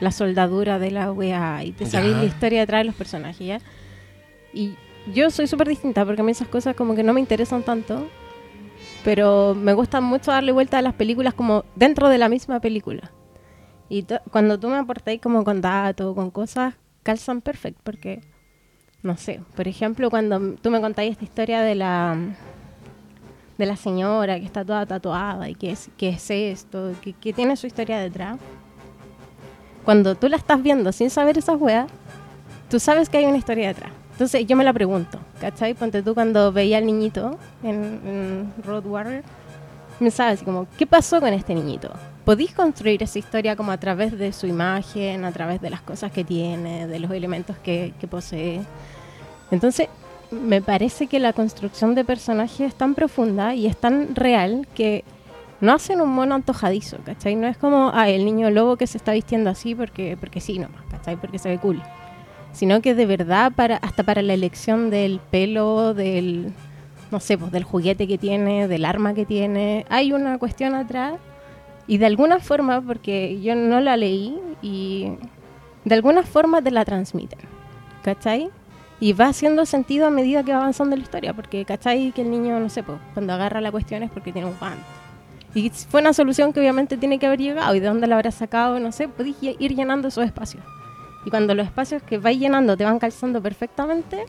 la soldadura de la wea y te sabés la historia detrás de los personajes, ¿ya? Y yo soy súper distinta porque a mí esas cosas como que no me interesan tanto, pero me gusta mucho darle vuelta a las películas como dentro de la misma película. Y cuando tú me aportáis como con datos, con cosas, calzan perfecto, porque, no sé, por ejemplo, cuando tú me contáis esta historia de la señora que está toda tatuada y qué es esto, que tiene su historia detrás, cuando tú la estás viendo sin saber esas weas, tú sabes que hay una historia detrás. Entonces yo me la pregunto, ¿cachai? Ponte tú, cuando veía al niñito en Road Warrior, me sabes como, ¿qué pasó con este niñito? ¿Podís construir esa historia como a través de su imagen, a través de las cosas que tiene, de los elementos que posee? Entonces me parece que la construcción de personajes es tan profunda y es tan real que no hacen un mono antojadizo, ¿cachai? No es como, el niño lobo que se está vistiendo así porque sí nomás, ¿cachai? Porque se ve cool. Sino que de verdad, hasta para la elección del pelo, del, no sé, pues, del juguete que tiene, del arma que tiene, hay una cuestión atrás. Y de alguna forma, porque yo no la leí, y de alguna forma te la transmiten, ¿cachai? Y va haciendo sentido a medida que va avanzando la historia, porque, ¿cachai? Que el niño, no sé, pues, cuando agarra la cuestión es porque tiene un pan. Y fue una solución que obviamente tiene que haber llegado, y de dónde la habrá sacado, no sé, podés ir llenando esos espacios. Y cuando los espacios que vais llenando te van calzando perfectamente,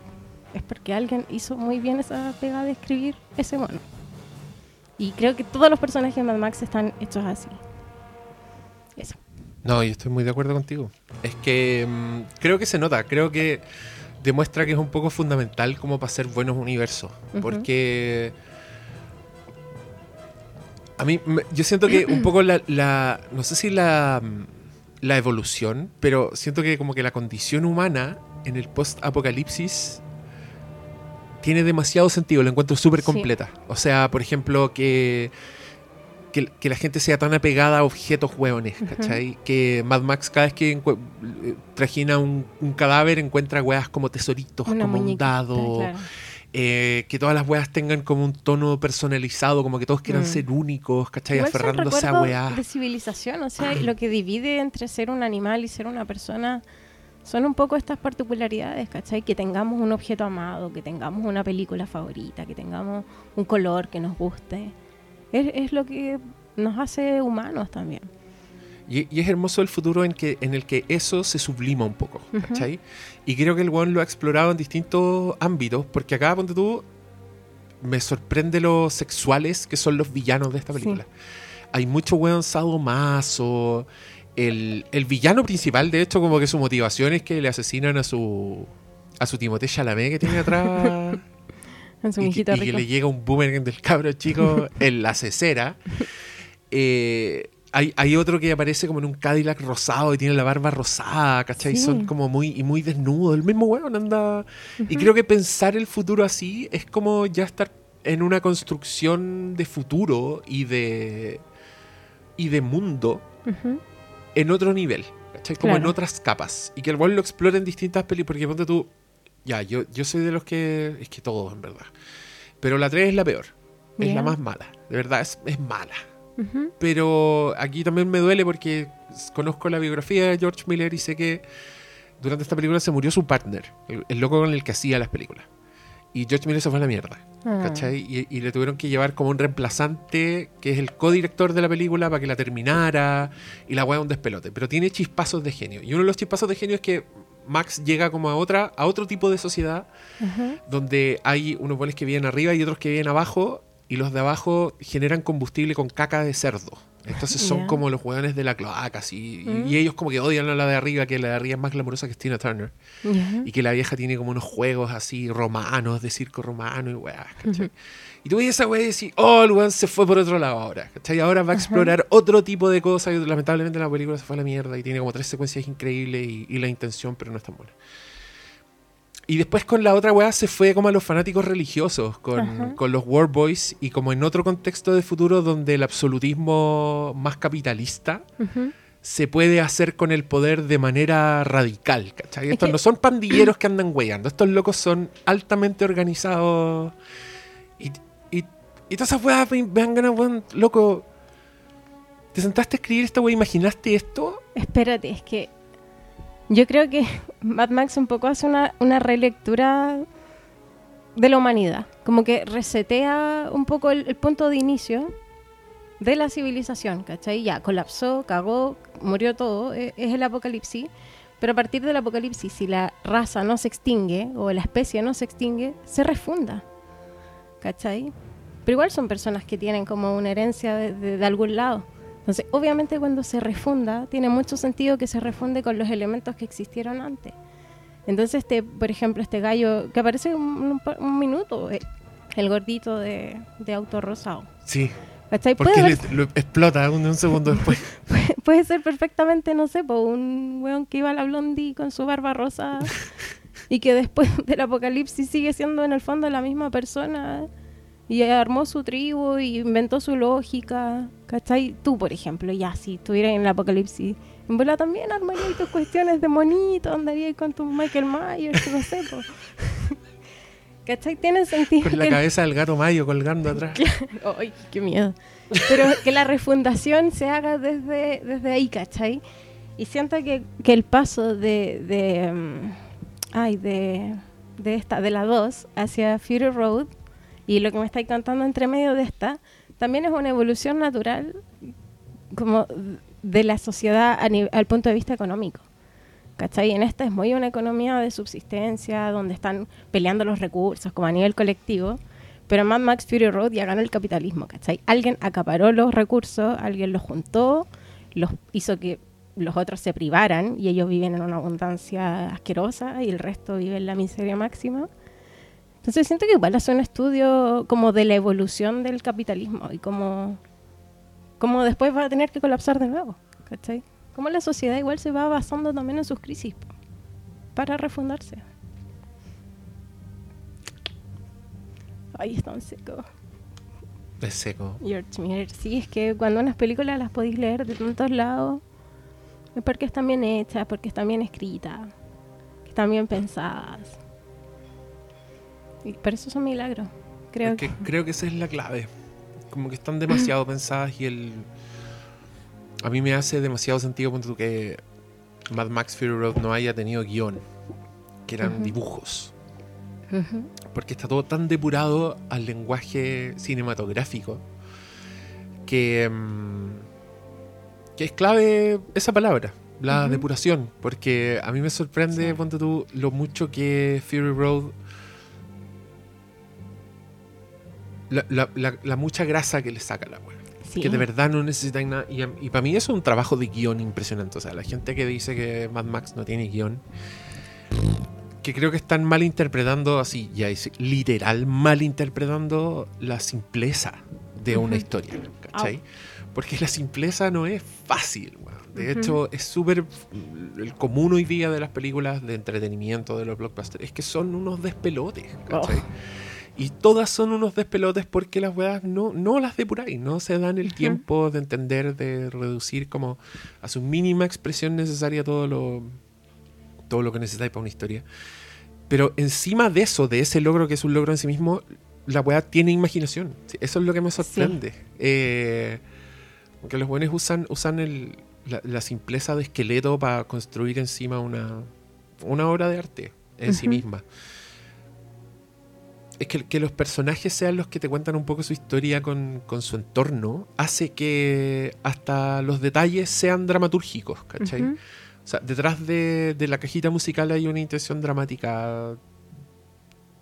es porque alguien hizo muy bien esa pega de escribir ese mono. Y creo que todos los personajes de Mad Max están hechos así. Eso. No, yo estoy muy de acuerdo contigo. Es que creo que se nota, creo que demuestra que es un poco fundamental como para hacer buenos universos. Uh-huh. Porque a mí, yo siento que un poco no sé si la evolución, pero siento que como que la condición humana en el post-apocalipsis tiene demasiado sentido, la encuentro súper completa. Sí. O sea, por ejemplo, que la gente sea tan apegada a objetos hueones, ¿cachai? Uh-huh. Que Mad Max cada vez que trajina un cadáver encuentra hueas como tesoritos, una como muñeca, un dado... Claro. Que todas las weas tengan como un tono personalizado, como que todos quieran ser únicos, ¿cachai? Igual aferrándose a weas de civilización, o sea, lo que divide entre ser un animal y ser una persona son un poco estas particularidades, ¿cachai? Que tengamos un objeto amado, que tengamos una película favorita, que tengamos un color que nos guste, es lo que nos hace humanos también. Y es hermoso el futuro en el que eso se sublima un poco, ¿cachai? Uh-huh. Y creo que el weón lo ha explorado en distintos ámbitos, porque acá, ponte tú, me sorprende lo sexuales que son los villanos de esta película. Sí. Hay mucho weón sadomaso. El villano principal, de hecho, como que su motivación es que le asesinan a su Timothée Chalamet que tiene atrás. En su mijito rico. Y que le llega un boomerang del cabro chico en la cesera. Hay otro que aparece como en un Cadillac rosado y tiene la barba rosada, ¿cachai? Sí. Son como muy desnudos. El mismo huevón anda... Uh-huh. Y creo que pensar el futuro así es como ya estar en una construcción de futuro y de mundo en otro nivel, ¿cachai? Como en otras capas. Y que el huevón lo explore en distintas pelis. Porque ponte tú... Ya, yo soy de los que... Es que todos, en verdad. Pero la 3 es la peor. Yeah. Es la más mala. De verdad, es mala. Uh-huh. Pero aquí también me duele porque conozco la biografía de George Miller y sé que durante esta película se murió su partner, el loco con el que hacía las películas, y George Miller se fue a la mierda, ¿cachai? Y le tuvieron que llevar como un reemplazante que es el codirector de la película para que la terminara, y la weá es un despelote, pero tiene chispazos de genio, y uno de los chispazos de genio es que Max llega como a otro tipo de sociedad donde hay unos buenos que viven arriba y otros que viven abajo, y los de abajo generan combustible con caca de cerdo. Entonces son como los hueones de la cloaca, así. Y ellos como que odian a la de arriba, que la de arriba es más glamorosa que Tina Turner. Y que la vieja tiene como unos juegos así romanos, de circo romano y weas, ¿cachai? Y tú ves esa wea y decís, oh, el weón se fue por otro lado ahora, ¿cachai? Ahora va a explorar otro tipo de cosas. Y lamentablemente la película se fue a la mierda y tiene como 3 secuencias increíbles y la intención, pero no es tan buena. Y después con la otra weá se fue como a los fanáticos religiosos, con los War Boys, y como en otro contexto de futuro donde el absolutismo más capitalista se puede hacer con el poder de manera radical, ¿cachai? Estos no son pandilleros que andan weyando, estos locos son altamente organizados. Y todas esas weas me dan ganas, weón, loco. ¿Te sentaste a escribir esta wea? ¿Imaginaste esto? Espérate, es que... Yo creo que Mad Max un poco hace una relectura de la humanidad. Como que resetea un poco el punto de inicio de la civilización, ¿cachai? Ya, colapsó, cagó, murió todo, es el apocalipsis. Pero a partir del apocalipsis, si la raza no se extingue o la especie no se extingue, se refunda, ¿cachai? Pero igual son personas que tienen como una herencia de algún lado. Entonces, obviamente cuando se refunda, tiene mucho sentido que se refunde con los elementos que existieron antes. Entonces, por ejemplo, este gallo que aparece un minuto, el gordito de auto rosado. Sí, ¿cachai? Porque lo explota un segundo después. Puede ser perfectamente, no sé, un weón que iba a la Blondie con su barba rosa y que después del apocalipsis sigue siendo en el fondo la misma persona. Y armó su tribu y inventó su lógica, ¿cachai? Tú, por ejemplo, ya, si estuvieras en el apocalipsis, en bola también armarías tus cuestiones de monito, andarías con tu Michael Myers, no sé, po. ¿Cachai? Tiene sentido. Con la cabeza del gato Mayo colgando atrás. ¡Ay, qué miedo! Pero que la refundación se haga desde ahí, ¿cachai? Y siento que el paso de la 2 hacia Fury Road, y lo que me estáis contando entre medio de esta, también es una evolución natural como de la sociedad al punto de vista económico, ¿cachai? En esta es muy una economía de subsistencia, donde están peleando los recursos como a nivel colectivo, pero Mad Max Fury Road ya ganó el capitalismo, ¿cachai? Alguien acaparó los recursos, alguien los juntó, los hizo que los otros se privaran y ellos viven en una abundancia asquerosa y el resto vive en la miseria máxima. Entonces siento que igual hace un estudio como de la evolución del capitalismo y como después va a tener que colapsar de nuevo, ¿cachai? Como la sociedad igual se va basando también en sus crisis para refundarse. Ay, es tan seco. Es seco. George Miller, sí, es que cuando unas películas las podéis leer de tantos lados es porque están bien hechas, porque están bien escritas, que están bien pensadas. Pero eso es un milagro, creo. Creo que esa es la clave. Como que están demasiado pensadas y a mí me hace demasiado sentido que Mad Max Fury Road no haya tenido guión, que eran dibujos. Porque está todo tan depurado al lenguaje cinematográfico que es clave esa palabra, la depuración. Porque a mí me sorprende, lo mucho que Fury Road... La mucha grasa que le saca la wea. Sí. Que de verdad no necesitan nada. Y para mí eso es un trabajo de guión impresionante. O sea, la gente que dice que Mad Max no tiene guión, que creo que están malinterpretando, así, ya es literal, malinterpretando la simpleza de una historia, ¿cachai? Porque la simpleza no es fácil, wea. De hecho, es súper el común hoy día de las películas de entretenimiento, de los blockbusters, es que son unos despelotes, ¿cachai? Y todas son unos despelotes porque las weas no las depuráis, no se dan el tiempo de entender, de reducir como a su mínima expresión necesaria todo lo que necesitáis para una historia. Pero encima de eso, de ese logro que es un logro en sí mismo, la wea tiene imaginación. Eso es lo que me sorprende. Sí. Porque los buenos usan la simpleza de esqueleto para construir encima una obra de arte en sí misma. Es que los personajes sean los que te cuentan un poco su historia con su entorno, hace que hasta los detalles sean dramatúrgicos, ¿cachai? O sea, detrás de la cajita musical hay una intención dramática.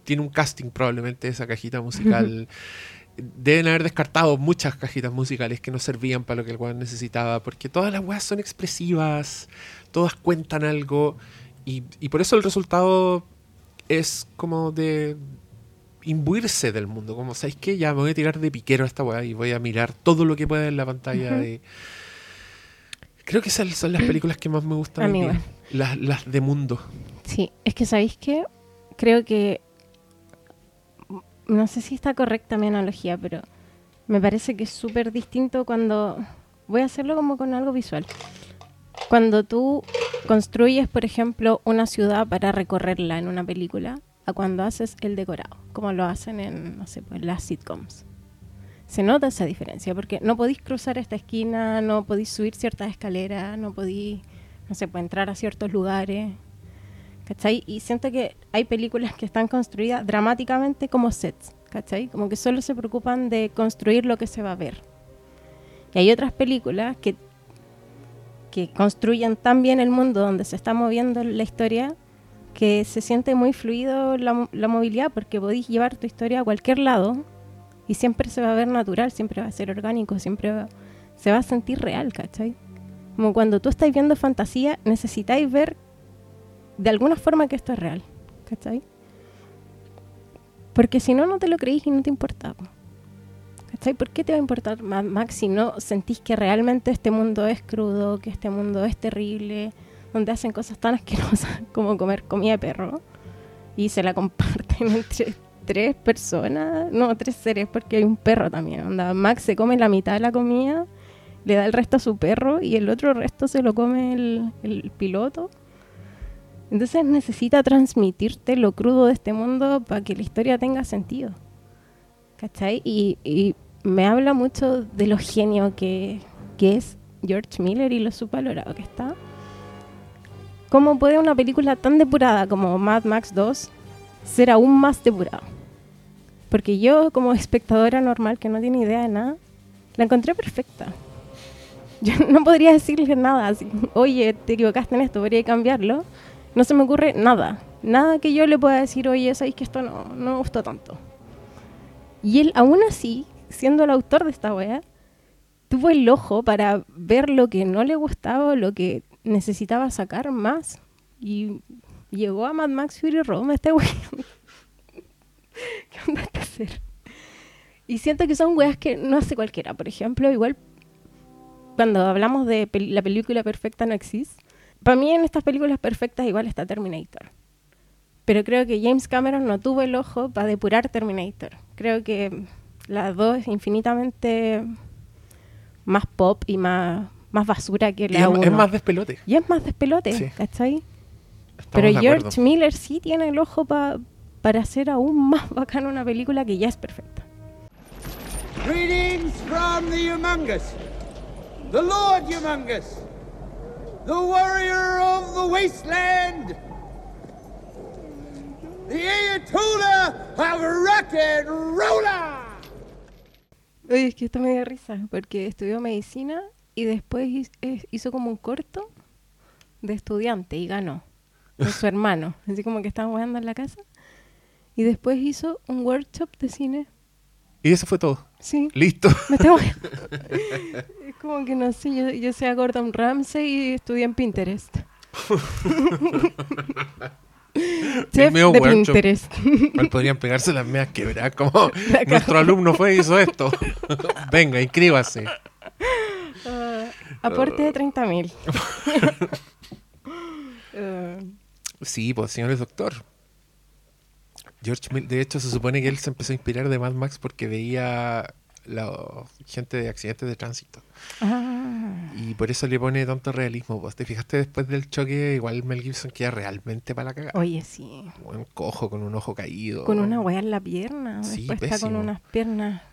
Tiene un casting probablemente esa cajita musical. deben haber descartado muchas cajitas musicales que no servían para lo que el weón necesitaba, porque todas las weas son expresivas, todas cuentan algo, y por eso el resultado es como de imbuirse del mundo, como, ¿sabes qué? Ya me voy a tirar de piquero a esta wea y voy a mirar todo lo que pueda en la pantalla. Uh-huh. Creo que esas son las películas que más me gustan, amigo. Las de mundo. Sí, es que, ¿sabéis qué? Creo que, no sé si está correcta mi analogía, pero me parece que es súper distinto cuando... Voy a hacerlo como con algo visual. Cuando tú construyes, por ejemplo, una ciudad para recorrerla en una película, a cuando haces el decorado, como lo hacen en, no sé, pues, las sitcoms. Se nota esa diferencia, porque no podís cruzar esta esquina, no podís subir ciertas escaleras, no podís, no sé, pues, entrar a ciertos lugares... ¿Cachai? Y siento que hay películas que están construidas dramáticamente como sets, ¿cachai? Como que solo se preocupan de construir lo que se va a ver. Y hay otras películas que construyen tan bien el mundo donde se está moviendo la historia que se siente muy fluido la movilidad, porque podís llevar tu historia a cualquier lado y siempre se va a ver natural, siempre va a ser orgánico, siempre se va a sentir real, ¿cachai? Como cuando tú estás viendo fantasía, necesitáis ver de alguna forma que esto es real, ¿cachai? Porque si no, no te lo creís y no te importa, ¿cachai? ¿Por qué te va a importar Mad Max si no sentís que realmente este mundo es crudo, que este mundo es terrible, donde hacen cosas tan asquerosas como comer comida de perro y se la comparten entre tres personas, no, tres seres, porque hay un perro también, onda, Max se come la mitad de la comida, le da el resto a su perro y el otro resto se lo come el piloto? Entonces necesita transmitirte lo crudo de este mundo para que la historia tenga sentido, ¿cachai? Y me habla mucho de lo genio que es George Miller y lo subvalorado que está. ¿Cómo puede una película tan depurada como Mad Max 2 ser aún más depurada? Porque yo, como espectadora normal que no tiene idea de nada, la encontré perfecta. Yo no podría decirle nada así, oye, te equivocaste en esto, podría cambiarlo. No se me ocurre nada que yo le pueda decir, oye, sabéis que esto no me gustó tanto. Y él, aún así, siendo el autor de esta wea, tuvo el ojo para ver lo que no le gustaba o lo que necesitaba sacar más. Y llegó a Mad Max Fury Road, este wey. ¿Qué onda este ser? Y siento que son weas que no hace cualquiera. Por ejemplo, igual, cuando hablamos de la película perfecta no existe. Para mí en estas películas perfectas igual está Terminator. Pero creo que James Cameron no tuvo el ojo para depurar Terminator. Creo que las dos es infinitamente más pop y más basura que la uno. Es más despelote. Y es más despelote, sí. ¿Cachai? Pero George Miller sí tiene el ojo para hacer aún más bacana una película que ya es perfecta. Greetings from the Humongous, the Lord Humongous, the warrior of the wasteland, the Ayatollah of rock and roller. Oye, es que esto me dio risa, porque estudió medicina y después hizo como un corto de estudiante y ganó, de su hermano, así como que estaban jugando en la casa, y después hizo un workshop de cine. Y eso fue todo. Sí. Listo. Es como que no sé, yo soy Gordon Ramsay y estudié en Pinterest. Chef de workshop. Pinterest. Podrían pegarse las meas quebradas como nuestro alumno fue y hizo esto. Venga, inscríbase. Aporte de 30.000. Sí, pues, señores doctor. George Miller, de hecho, se supone que él se empezó a inspirar de Mad Max porque veía la gente de accidentes de tránsito. Ah. Y por eso le pone tanto realismo. ¿Te fijaste después del choque? Igual Mel Gibson queda realmente para la cagada. Oye, sí. Un cojo con un ojo caído. Con una hueá en la pierna. Sí, después pésimo. Está con unas piernas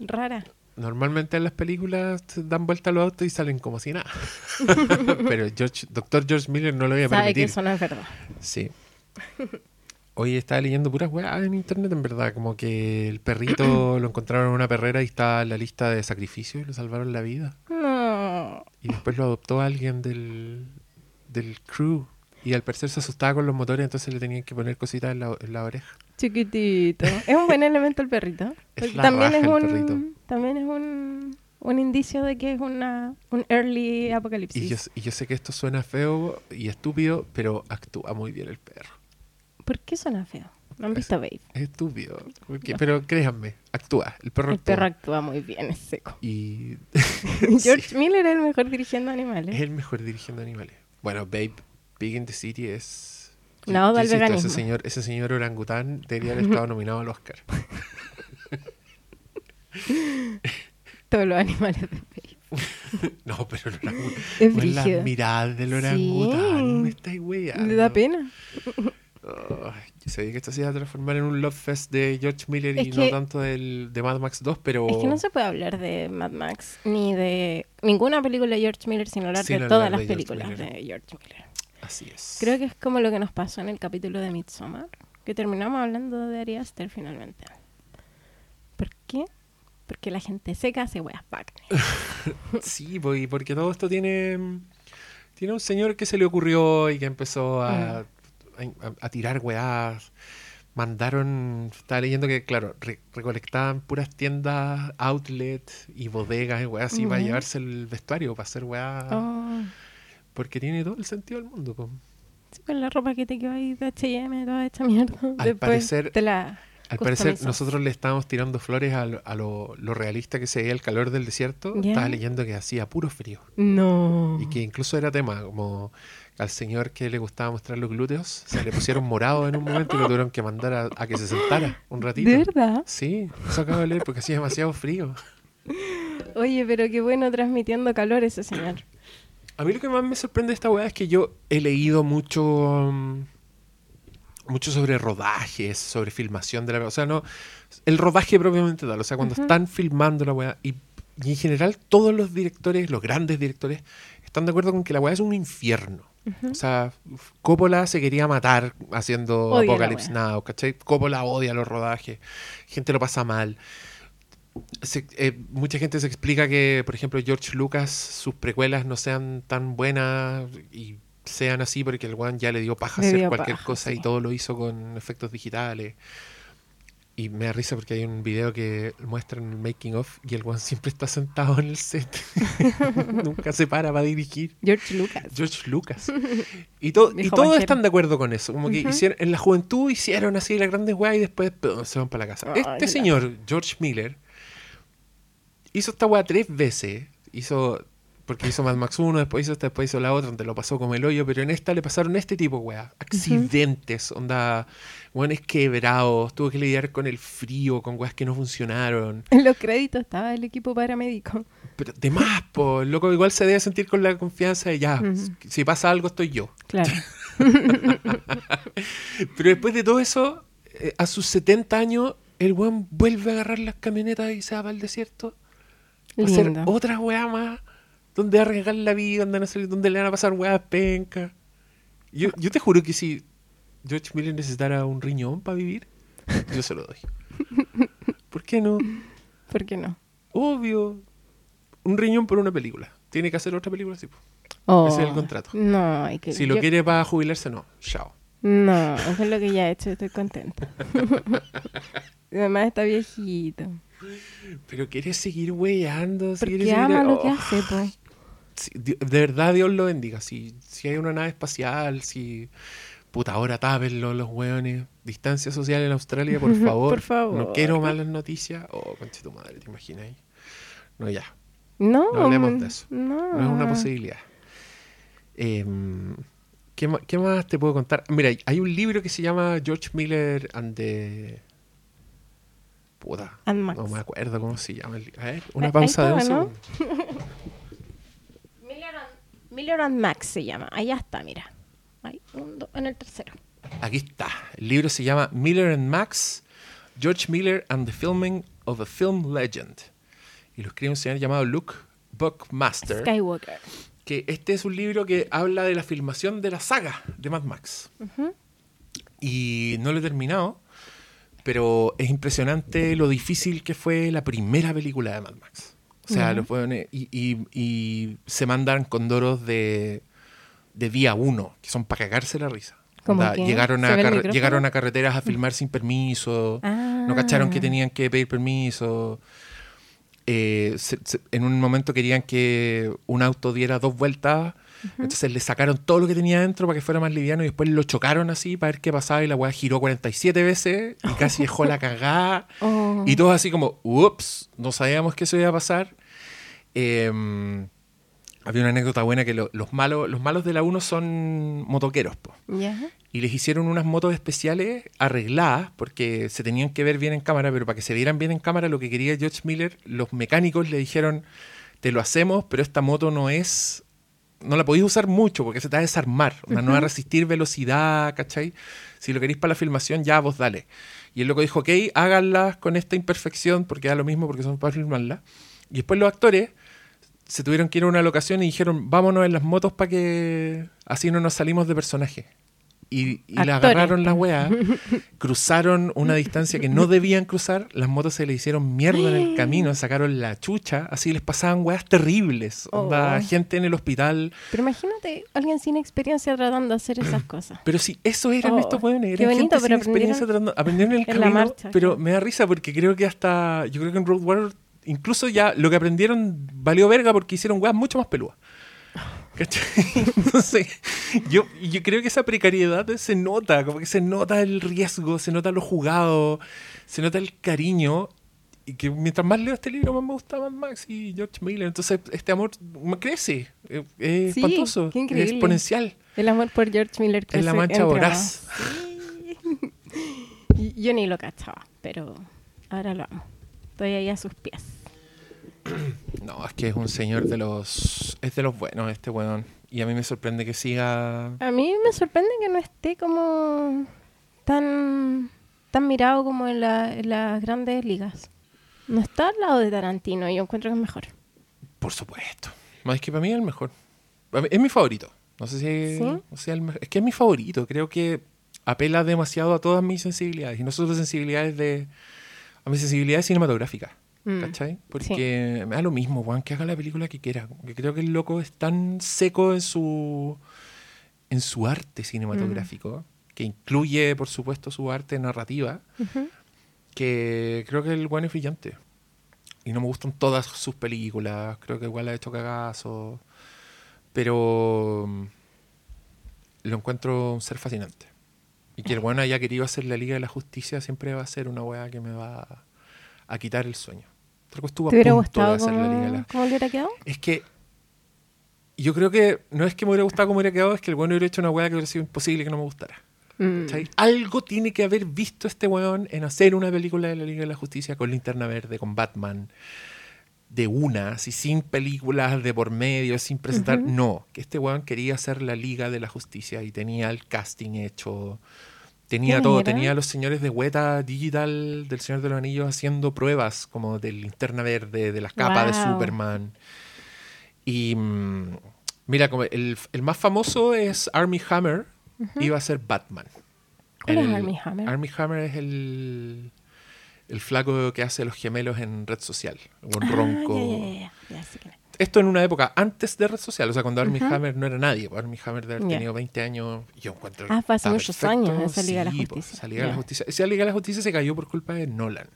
raras. Normalmente en las películas dan vuelta a los autos y salen como si nada. Pero Dr. George Miller no lo voy a permitir. Sabe que eso no es verdad. Sí. Hoy estaba leyendo puras weas en internet, en verdad. Como que el perrito lo encontraron en una perrera y estaba en la lista de sacrificios y lo salvaron la vida. No. Y después lo adoptó alguien del crew. Y al parecer se asustaba con los motores, entonces le tenían que poner cositas en la oreja. Chiquitito. Es un buen elemento el perrito. Es la también, raja es un, el perrito. También es un indicio de que es un early apocalipsis. Y yo sé que esto suena feo y estúpido, pero actúa muy bien el perro. ¿Por qué suena feo? ¿No han visto Babe? Es estúpido. Porque, no. Pero créanme, actúa. El perro actúa. El perro actúa muy bien, es seco. Y George Miller es el mejor dirigiendo animales. Es el mejor dirigiendo animales. Bueno, Babe, Big in the City es... No, del veganismo. Ese señor orangután debería haber estado nominado al Oscar. Todos los animales de Babe. No, pero el orangután... Es brígido. Con las miradas del orangután. Sí. Me estáis weyando. Le da pena. Oh, yo sabía que esto se iba a transformar en un love fest de George Miller y no tanto de Mad Max 2, pero... Es que no se puede hablar de Mad Max ni de ninguna película de George Miller sin hablar de todas las películas de George Miller. Así es. Creo que es como lo que nos pasó en el capítulo de Midsommar, que terminamos hablando de Ari Aster finalmente. ¿Por qué? Porque la gente seca hace weas Wagner. Sí, porque todo esto tiene un señor que se le ocurrió y que empezó a tirar weás. Mandaron, estaba leyendo que, claro, recolectaban puras tiendas outlet y bodegas y weás así para llevarse el vestuario, para hacer weás. Oh. Porque tiene todo el sentido del mundo. Sí, con la ropa que te quedó ahí de H&M, toda esta mierda. Al parecer nosotros le estábamos tirando flores a lo realista que se veía el calor del desierto. Yeah. Estaba leyendo que hacía puro frío. No. Y que incluso era tema, como... Al señor que le gustaba mostrar los glúteos, se le pusieron morados en un momento y lo tuvieron que mandar a que se sentara un ratito. ¿De verdad? Sí, eso acabo de leer porque hacía demasiado frío. Oye, pero qué bueno transmitiendo calor ese señor. A mí lo que más me sorprende de esta weá es que yo he leído mucho sobre rodajes, sobre filmación de la weá. O sea, no, el rodaje propiamente tal. O sea, cuando están filmando la weá y en general todos los directores, los grandes directores, están de acuerdo con que la weá es un infierno. O sea, Coppola se quería matar haciendo odia Apocalypse Now, ¿cachai? Coppola odia los rodajes, gente lo pasa mal. Mucha gente se explica que, por ejemplo, George Lucas, sus precuelas no sean tan buenas y sean así porque el weón ya le dio paja hacer cualquier cosa y todo lo hizo con efectos digitales. Y me da risa porque hay un video que muestran el making of y el weón siempre está sentado en el set. Nunca se para dirigir. George Lucas. Y todos están de acuerdo con eso. Como que hicieron, en la juventud hicieron así las grandes weas y después se van para la casa. Señor, George Miller, hizo esta wea 3 veces. Porque hizo Mad Max 1, después hizo esta, después hizo la otra, donde lo pasó como el hoyo, pero en esta le pasaron este tipo, weá. Accidentes, onda, weones quebrados, tuvo que lidiar con el frío, con weas que no funcionaron. En los créditos estaba el equipo paramédico. Pero de más, po, el loco igual se debe sentir con la confianza de ya, si pasa algo estoy yo. Claro. Pero después de todo eso, a sus 70 años, el weón vuelve a agarrar las camionetas y se va para el desierto. Lindo. A hacer otras weas más. ¿Dónde va a arriesgar la vida? ¿Dónde le van a pasar huevas pencas? Yo te juro que si George Miller necesitara un riñón para vivir, yo se lo doy. ¿Por qué no? ¿Por qué no? Obvio. Un riñón por una película. Tiene que hacer otra película, sí. Oh, ese es el contrato. No, hay que... Si lo quiere para jubilarse, no. Chao. No, eso es lo que ya he hecho. Estoy contenta. Además está viejito. Pero quiere seguir hueando. Porque ama lo que hace, pues. Sí, de verdad, Dios lo bendiga. Si hay una nave espacial, si... Puta, ahora tápenlo los hueones. Distancia social en Australia, por favor. Por favor. No quiero malas noticias. Oh, concha tu madre, ¿te imaginas? No, ya. No hablemos de eso. No es una posibilidad. ¿Qué más te puedo contar? Mira, hay un libro que se llama George Miller and the... Puta, no me acuerdo cómo se llama. A ver, una pausa de un segundo. Miller and Max se llama. Allá está, mira. Ahí, en el tercero. Aquí está. El libro se llama Miller and Max, George Miller and the Filming of a Film Legend. Y lo escribe un señor llamado Luke Buckmaster. Skywalker. Que este es un libro que habla de la filmación de la saga de Mad Max. Y no lo he terminado. Pero es impresionante lo difícil que fue la primera película de Mad Max. O sea, lo pueden, y se mandan condoros de día 1, que son para cagarse la risa. Llegaron a carreteras a filmar sin permiso, no cacharon que tenían que pedir permiso. En un momento querían que un auto diera 2 vueltas, entonces le sacaron todo lo que tenía adentro para que fuera más liviano y después lo chocaron así para ver qué pasaba y la weá giró 47 veces y casi dejó la cagada. Y todos así como, ups, no sabíamos que eso iba a pasar. Había una anécdota buena que los malos de la 1 son motoqueros, po. Yeah. Y les hicieron unas motos especiales arregladas porque se tenían que ver bien en cámara, pero para que se vieran bien en cámara lo que quería George Miller, los mecánicos le dijeron, te lo hacemos, pero esta moto no la podéis usar mucho porque se te va a desarmar, no va a resistir velocidad, ¿cachai? Si lo queréis para la filmación, ya vos dale. Y el loco dijo, ok, háganlas con esta imperfección porque da lo mismo porque son para filmarlas. Y después los actores se tuvieron que ir a una locación y dijeron, vámonos en las motos para que así no nos salimos de personaje. Y la agarraron las weas, cruzaron una distancia que no debían cruzar, las motos se le hicieron mierda en el camino, sacaron la chucha, así les pasaban weas terribles, onda, gente en el hospital. Pero imagínate alguien sin experiencia tratando de hacer esas cosas. Pero sí, eso eran estos weones, eran gente sin experiencia tratando, aprendieron en el camino, la marcha, pero me da risa porque yo creo que en Road Warrior incluso ya lo que aprendieron valió verga porque hicieron weas mucho más pelúas. ¿Cachai? No sé. Yo creo que esa precariedad se nota, como que se nota el riesgo, se nota lo jugado, se nota el cariño. Y que mientras más leo este libro, más me gusta Mad Max y George Miller. Entonces, este amor crece. Es sí, espantoso. Qué increíble. Es exponencial. El amor por George Miller crece. Es la mancha voraz. Sí. Yo ni lo cachaba, pero ahora lo amo. Estoy ahí a sus pies. No, es que es un señor de los... Es de los buenos, este weón. Y a mí me sorprende que siga... A mí me sorprende que no esté como tan mirado como en las grandes ligas. No está al lado de Tarantino, yo encuentro que es mejor. Por supuesto. No, es que para mí es el mejor. Es mi favorito. No sé si... ¿Sí? O sea, es que es mi favorito. Creo que apela demasiado a todas mis sensibilidades. Y no solo sensibilidades de... A mis sensibilidades cinematográficas, ¿cachai? Porque sí, me da lo mismo, Juan, que haga la película que quiera. Porque creo que el loco es tan seco en su arte cinematográfico, que incluye, por supuesto, su arte narrativa, que creo que el Juan es brillante. Y no me gustan todas sus películas. Creo que igual ha hecho cagazo. Pero lo encuentro un ser fascinante. Y que el bueno haya querido hacer la Liga de la Justicia siempre va a ser una weá que me va a quitar el sueño. Creo que estuvo a punto de hacer la Liga de la... ¿Cómo le hubiera quedado? Es que yo creo que no es que me hubiera gustado como hubiera quedado, es que el bueno hubiera hecho una weá que hubiera sido imposible que no me gustara. ¿Cachai? Algo tiene que haber visto este weón en hacer una película de la Liga de la Justicia con Linterna Verde, con Batman, de una, así sin películas de por medio, sin presentar. No, que este weón quería hacer la Liga de la Justicia y tenía el casting hecho... Tenía todo, tenía a los señores de Weta Digital del Señor de los Anillos haciendo pruebas como de Linterna Verde, de las capas de Superman. Y mira, como el más famoso es Armie Hammer, iba a ser Batman. ¿Cuál es Armie Hammer? Armie Hammer es el flaco que hace los gemelos en Red Social, un ronco. Esto en una época antes de Red Social, o sea, cuando Armie Hammer no era nadie. Armie Hammer de haber tenido 20 años, yo encuentro... Hace muchos años esa Liga de la Justicia. Esa Liga de la Justicia. Esa Liga de la Justicia se cayó por culpa de Nolan.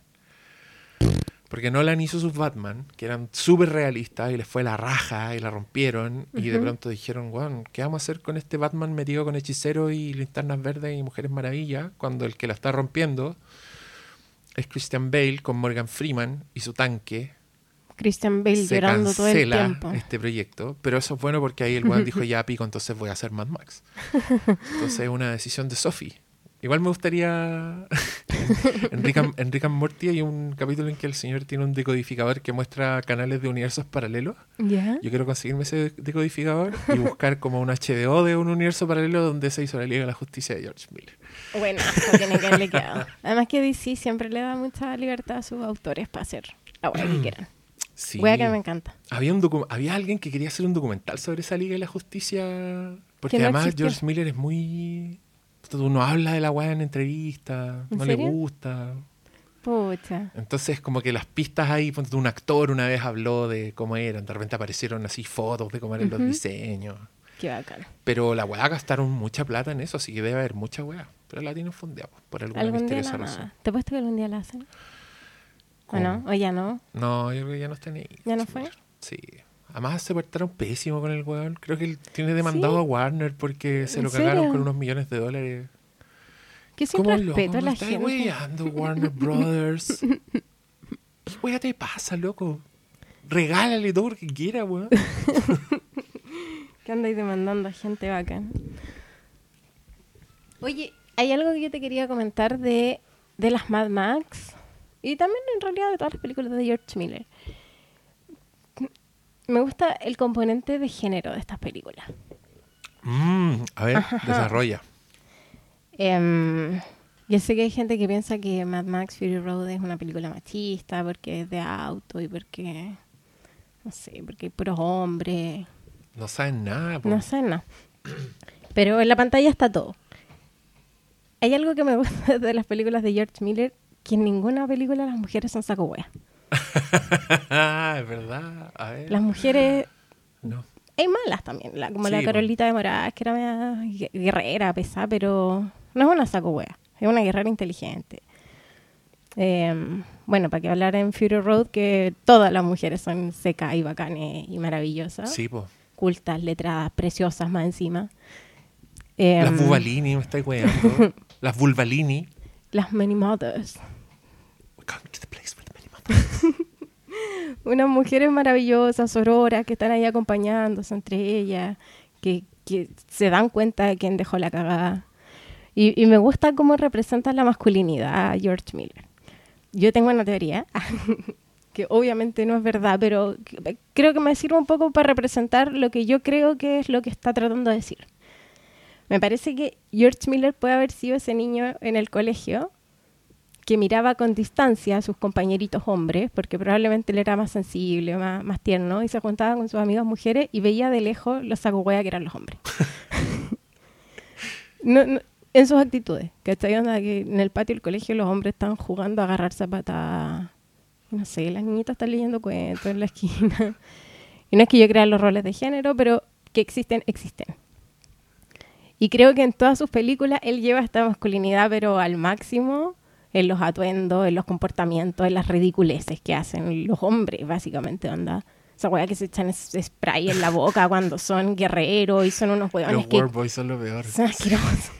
Porque Nolan hizo sus Batman, que eran súper realistas, y les fue la raja, y la rompieron, y de pronto dijeron, guau, ¿qué vamos a hacer con este Batman metido con hechiceros y linternas verdes y mujeres maravillas? Cuando el que la está rompiendo es Christian Bale con Morgan Freeman y su tanque. Christian Bale se llorando todo el tiempo. Este proyecto, pero eso es bueno porque ahí el weón dijo, ya pico, entonces voy a hacer Mad Max. Entonces es una decisión de Sophie. Igual me gustaría... en Rick and Morty hay un capítulo en que el señor tiene un decodificador que muestra canales de universos paralelos. Yeah. Yo quiero conseguirme ese decodificador y buscar como un HBO de un universo paralelo donde se hizo la Liga de la Justicia de George Miller. Bueno, eso tiene que haberle quedado. Además que DC siempre le da mucha libertad a sus autores para hacer la hueá que quieran. Sí. Wea que me encanta. Había alguien que quería hacer un documental sobre esa Liga de la Justicia. Porque no además existió. George Miller es muy... Uno habla de la wea en entrevistas, ¿en no serio? Le gusta. Pucha. Entonces como que las pistas ahí, un actor una vez habló de cómo eran, de repente aparecieron así fotos de cómo eran los diseños. Qué bacán. Pero la weá gastaron mucha plata en eso, así que debe haber mucha weá. Pero la tienen fundada por alguna misteriosa razón. ¿Te apuesto que algún día la hacen? ¿O no? ¿O ya no? No, yo creo que ya no está ni... ¿Ya no fue? Sí. Además se portaron pésimo con el weón. Creo que él tiene demandado a Warner porque se lo cagaron con unos millones de dólares. Que sin respeto a la gente. ¿Cómo estás weyando, Warner Brothers? ¿Qué wea te pasa, loco? Regálale todo lo que quiera, weón. Que andáis demandando a gente bacán. Oye, hay algo que yo te quería comentar de las Mad Max y también en realidad de todas las películas de George Miller. Me gusta el componente de género de estas películas. A ver, ajá, desarrolla. Yo sé que hay gente que piensa que Mad Max Fury Road es una película machista porque es de auto y porque... No sé, porque hay puros hombres... No saben nada. No saben nada. Pero en la pantalla está todo. Hay algo que me gusta de las películas de George Miller, que en ninguna película las mujeres son saco hueá. Es verdad. A ver. Las mujeres... No. Hay malas también, como sí, la Carolita de Moraes, que era una guerrera pesada, pero no es una saco hueá. Es una guerrera inteligente. Bueno, para que hablar en Fury Road, que todas las mujeres son secas y bacanes y maravillosas. Sí, po. Cultas, letradas, preciosas más encima. Las Vuvalini, me estáis weando. Las Vuvalini. Las Many Mothers. We're coming to the place with the Many Mothers. Unas mujeres maravillosas, sororas, que están ahí acompañándose entre ellas, que se dan cuenta de quién dejó la cagada. Y me gusta cómo representa la masculinidad George Miller. Yo tengo una teoría, que obviamente no es verdad, pero creo que me sirve un poco para representar lo que yo creo que es lo que está tratando de decir. Me parece que George Miller puede haber sido ese niño en el colegio que miraba con distancia a sus compañeritos hombres, porque probablemente él era más sensible, más tierno, y se juntaba con sus amigas mujeres y veía de lejos los sacohueas que eran los hombres. No, en sus actitudes, ¿cachai? En el patio del colegio los hombres están jugando a agarrar zapatas, no sé, las niñitas están leyendo cuentos en la esquina. Y no es que yo crea los roles de género, pero que existen, existen. Y creo que en todas sus películas él lleva esta masculinidad, pero al máximo, en los atuendos, en los comportamientos, en las ridiculeces que hacen los hombres, básicamente, onda. Esa weá que se echan ese spray en la boca cuando son guerreros y son unos weones los que... Los warboys son los peores. Son asquerosos.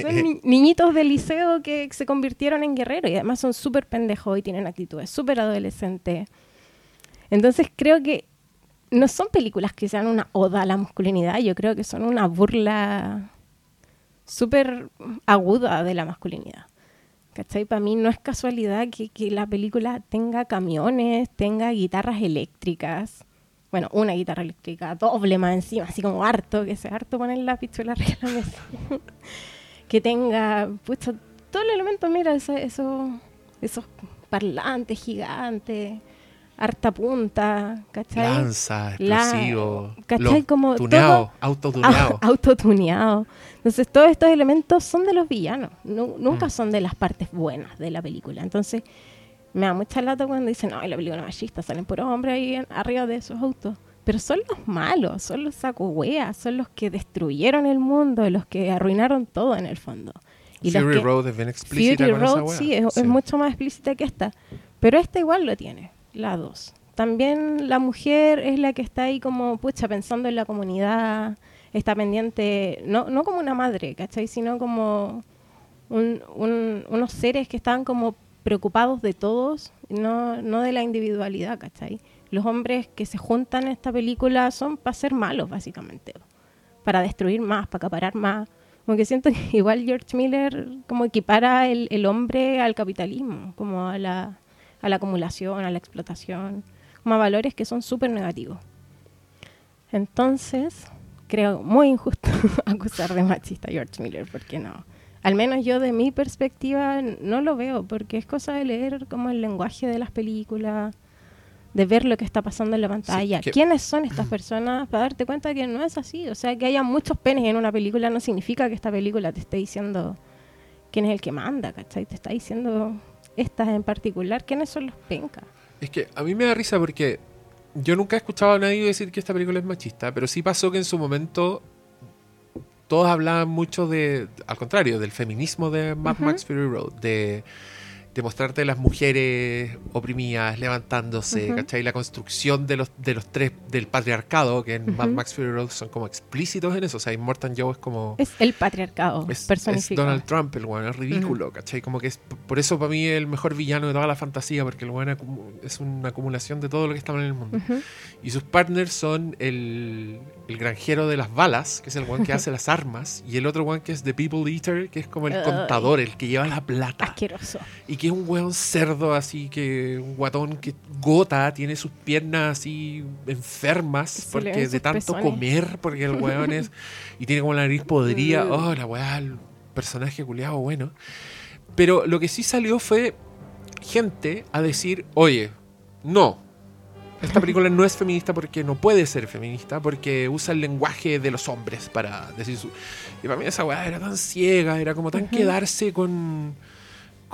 Son niñitos del liceo que se convirtieron en guerreros y además son súper pendejos y tienen actitudes súper adolescentes. Entonces creo que no son películas que sean una oda a la masculinidad, yo creo que son una burla súper aguda de la masculinidad. ¿Cachai? Para mí no es casualidad que la película tenga camiones, tenga guitarras eléctricas. Bueno, una guitarra eléctrica doble más encima, así como harto, que sea harto poner la pistola arriba de la mesa. Que tenga puesto todo el elemento, mira, esos parlantes gigantes, harta punta, ¿cachai? Lanza, explosivo, ¿cachai? Como tuneado, autotuneado. Autotuneado. Entonces, todos estos elementos son de los villanos, nunca son de las partes buenas de la película. Entonces, me da mucha lata cuando dicen, no, la película no es machista, salen puros hombres ahí arriba de esos autos. Pero son los malos, son los sacohueas, son los que destruyeron el mundo, los que arruinaron todo en el fondo. Y Fury Road es bien explícita con esa hueá. Sí, es mucho más explícita que esta. Pero esta igual lo tiene, la 2. También la mujer es la que está ahí como, pucha, pensando en la comunidad... Está pendiente, no como una madre, ¿cachai? Sino como unos seres que estaban como preocupados de todos, no de la individualidad, ¿cachai? Los hombres que se juntan en esta película son para ser malos, básicamente. Para destruir más, para acaparar más. Como que siento que igual George Miller como equipara el hombre al capitalismo, como a la acumulación, a la explotación, como a valores que son súper negativos. Entonces... Creo muy injusto acusar de machista a George Miller, porque no. Al menos yo, de mi perspectiva, no lo veo, porque es cosa de leer como el lenguaje de las películas, de ver lo que está pasando en la pantalla. Sí, ¿quiénes son estas personas? Para darte cuenta que no es así. O sea, que haya muchos penes en una película no significa que esta película te esté diciendo quién es el que manda, ¿cachai? Te está diciendo estas en particular, quiénes son los pencas. Es que a mí me da risa porque... Yo nunca he escuchado a nadie decir que esta película es machista, pero sí pasó que en su momento todos hablaban mucho de, al contrario, del feminismo de Mad Max Fury Road, de mostrarte las mujeres oprimidas levantándose, ¿cachai? La construcción de los tres del patriarcado, que en Mad Max Fury Road son como explícitos en eso. O sea, Immortan Joe es como... es el patriarcado personificado. Es Donald Trump, el weón, es ridículo, ¿cachai? Como que es, por eso para mí es el mejor villano de toda la fantasía, porque el weón es una acumulación de todo lo que está mal en el mundo. Y sus partners son el granjero de las balas, que es el weón que hace las armas, y el otro weón que es The People Eater, que es como el contador, el que lleva la plata. Asqueroso. Y que es un weón cerdo, así que un guatón que gota, tiene sus piernas así enfermas porque de tanto comer, porque el weón es y tiene como la nariz podrida. Oh, la weá, el personaje culiado, bueno. Pero lo que sí salió fue gente a decir, oye, no, esta película no es feminista porque no puede ser feminista, porque usa el lenguaje de los hombres para decir su... Y para mí esa weá era tan ciega, era como tan quedarse con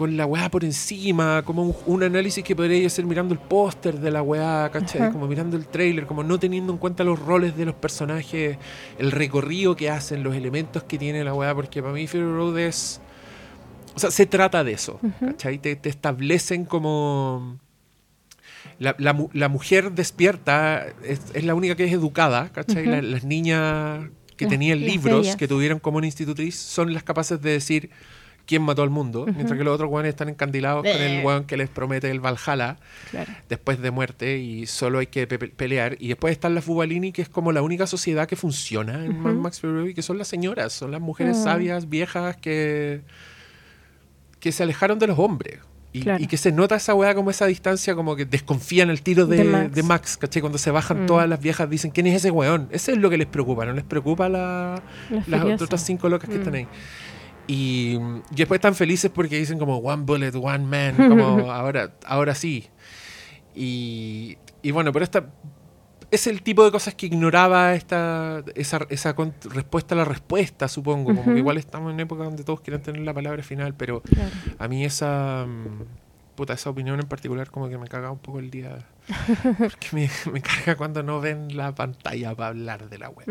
la weá por encima, como un análisis que podría ser mirando el póster de la weá, ¿cachai? Como mirando el trailer, como no teniendo en cuenta los roles de los personajes, el recorrido que hacen, los elementos que tiene la weá, porque para mí Fury Road es... o sea, se trata de eso, ¿cachai? Te establecen como... La mujer despierta es la única que es educada, ¿cachai? Las niñas que tenían libros, que tuvieron como una institutriz, son las capaces de decir... quién mató al mundo, mientras que los otros guanes están encandilados con el guan que les promete el Valhalla después de muerte y solo hay que pelear. Y después están las Vuvalini, que es como la única sociedad que funciona en Mad Max Fury Road, que son las señoras, son las mujeres sabias, viejas, que se alejaron de los hombres. Y que se nota esa weá, como esa distancia, como que desconfían al tiro de Max, ¿cachai? Cuando se bajan todas las viejas dicen, ¿quién es ese weón? Ese es lo que les preocupa, no les preocupa las otras cinco locas que están ahí. Y después están felices porque dicen como one bullet, one man, como ahora sí. Y bueno, pero esta es el tipo de cosas que ignoraba esa respuesta a la respuesta, supongo. Como que igual estamos en época donde todos quieren tener la palabra final, pero a mí esa opinión en particular como que me caga un poco el día. Porque me carga cuando no ven la pantalla para hablar de la web.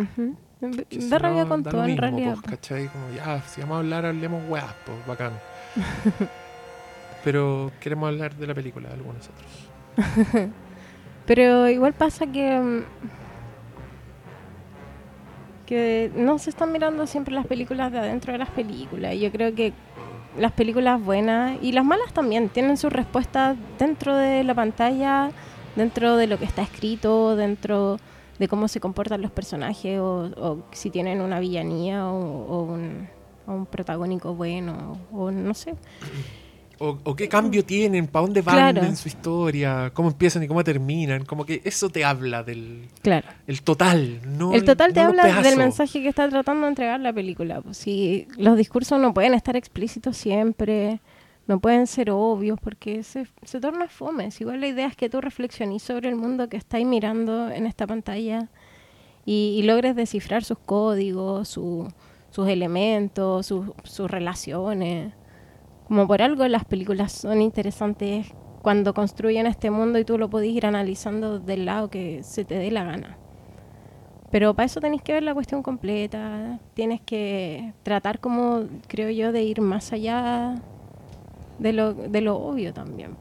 Da rabia con todo en realidad. Pues, ¿cachai? Como, ya, si vamos a hablar, hablemos weas, pues, bacán. Pero queremos hablar de la película, de algunos otros. Pero igual pasa que no se están mirando siempre las películas de adentro de las películas. Yo creo que las películas buenas y las malas también tienen sus respuestas dentro de la pantalla, dentro de lo que está escrito, dentro de cómo se comportan los personajes o si tienen una villanía o un protagónico bueno o no sé. O qué cambio tienen, para dónde van en su historia, cómo empiezan y cómo terminan. Como que eso te habla del el total. No el total te habla del mensaje que está tratando de entregar la película. Pues sí, los discursos no pueden estar explícitos siempre, no pueden ser obvios porque se torna fome. Si igual la idea es que tú reflexionís sobre el mundo que estáis mirando en esta pantalla y logres descifrar sus códigos, sus elementos, sus relaciones. Como por algo las películas son interesantes cuando construyen este mundo y tú lo podés ir analizando del lado que se te dé la gana. Pero para eso tenés que ver la cuestión completa, tienes que tratar como, creo yo, de ir más allá de lo obvio también.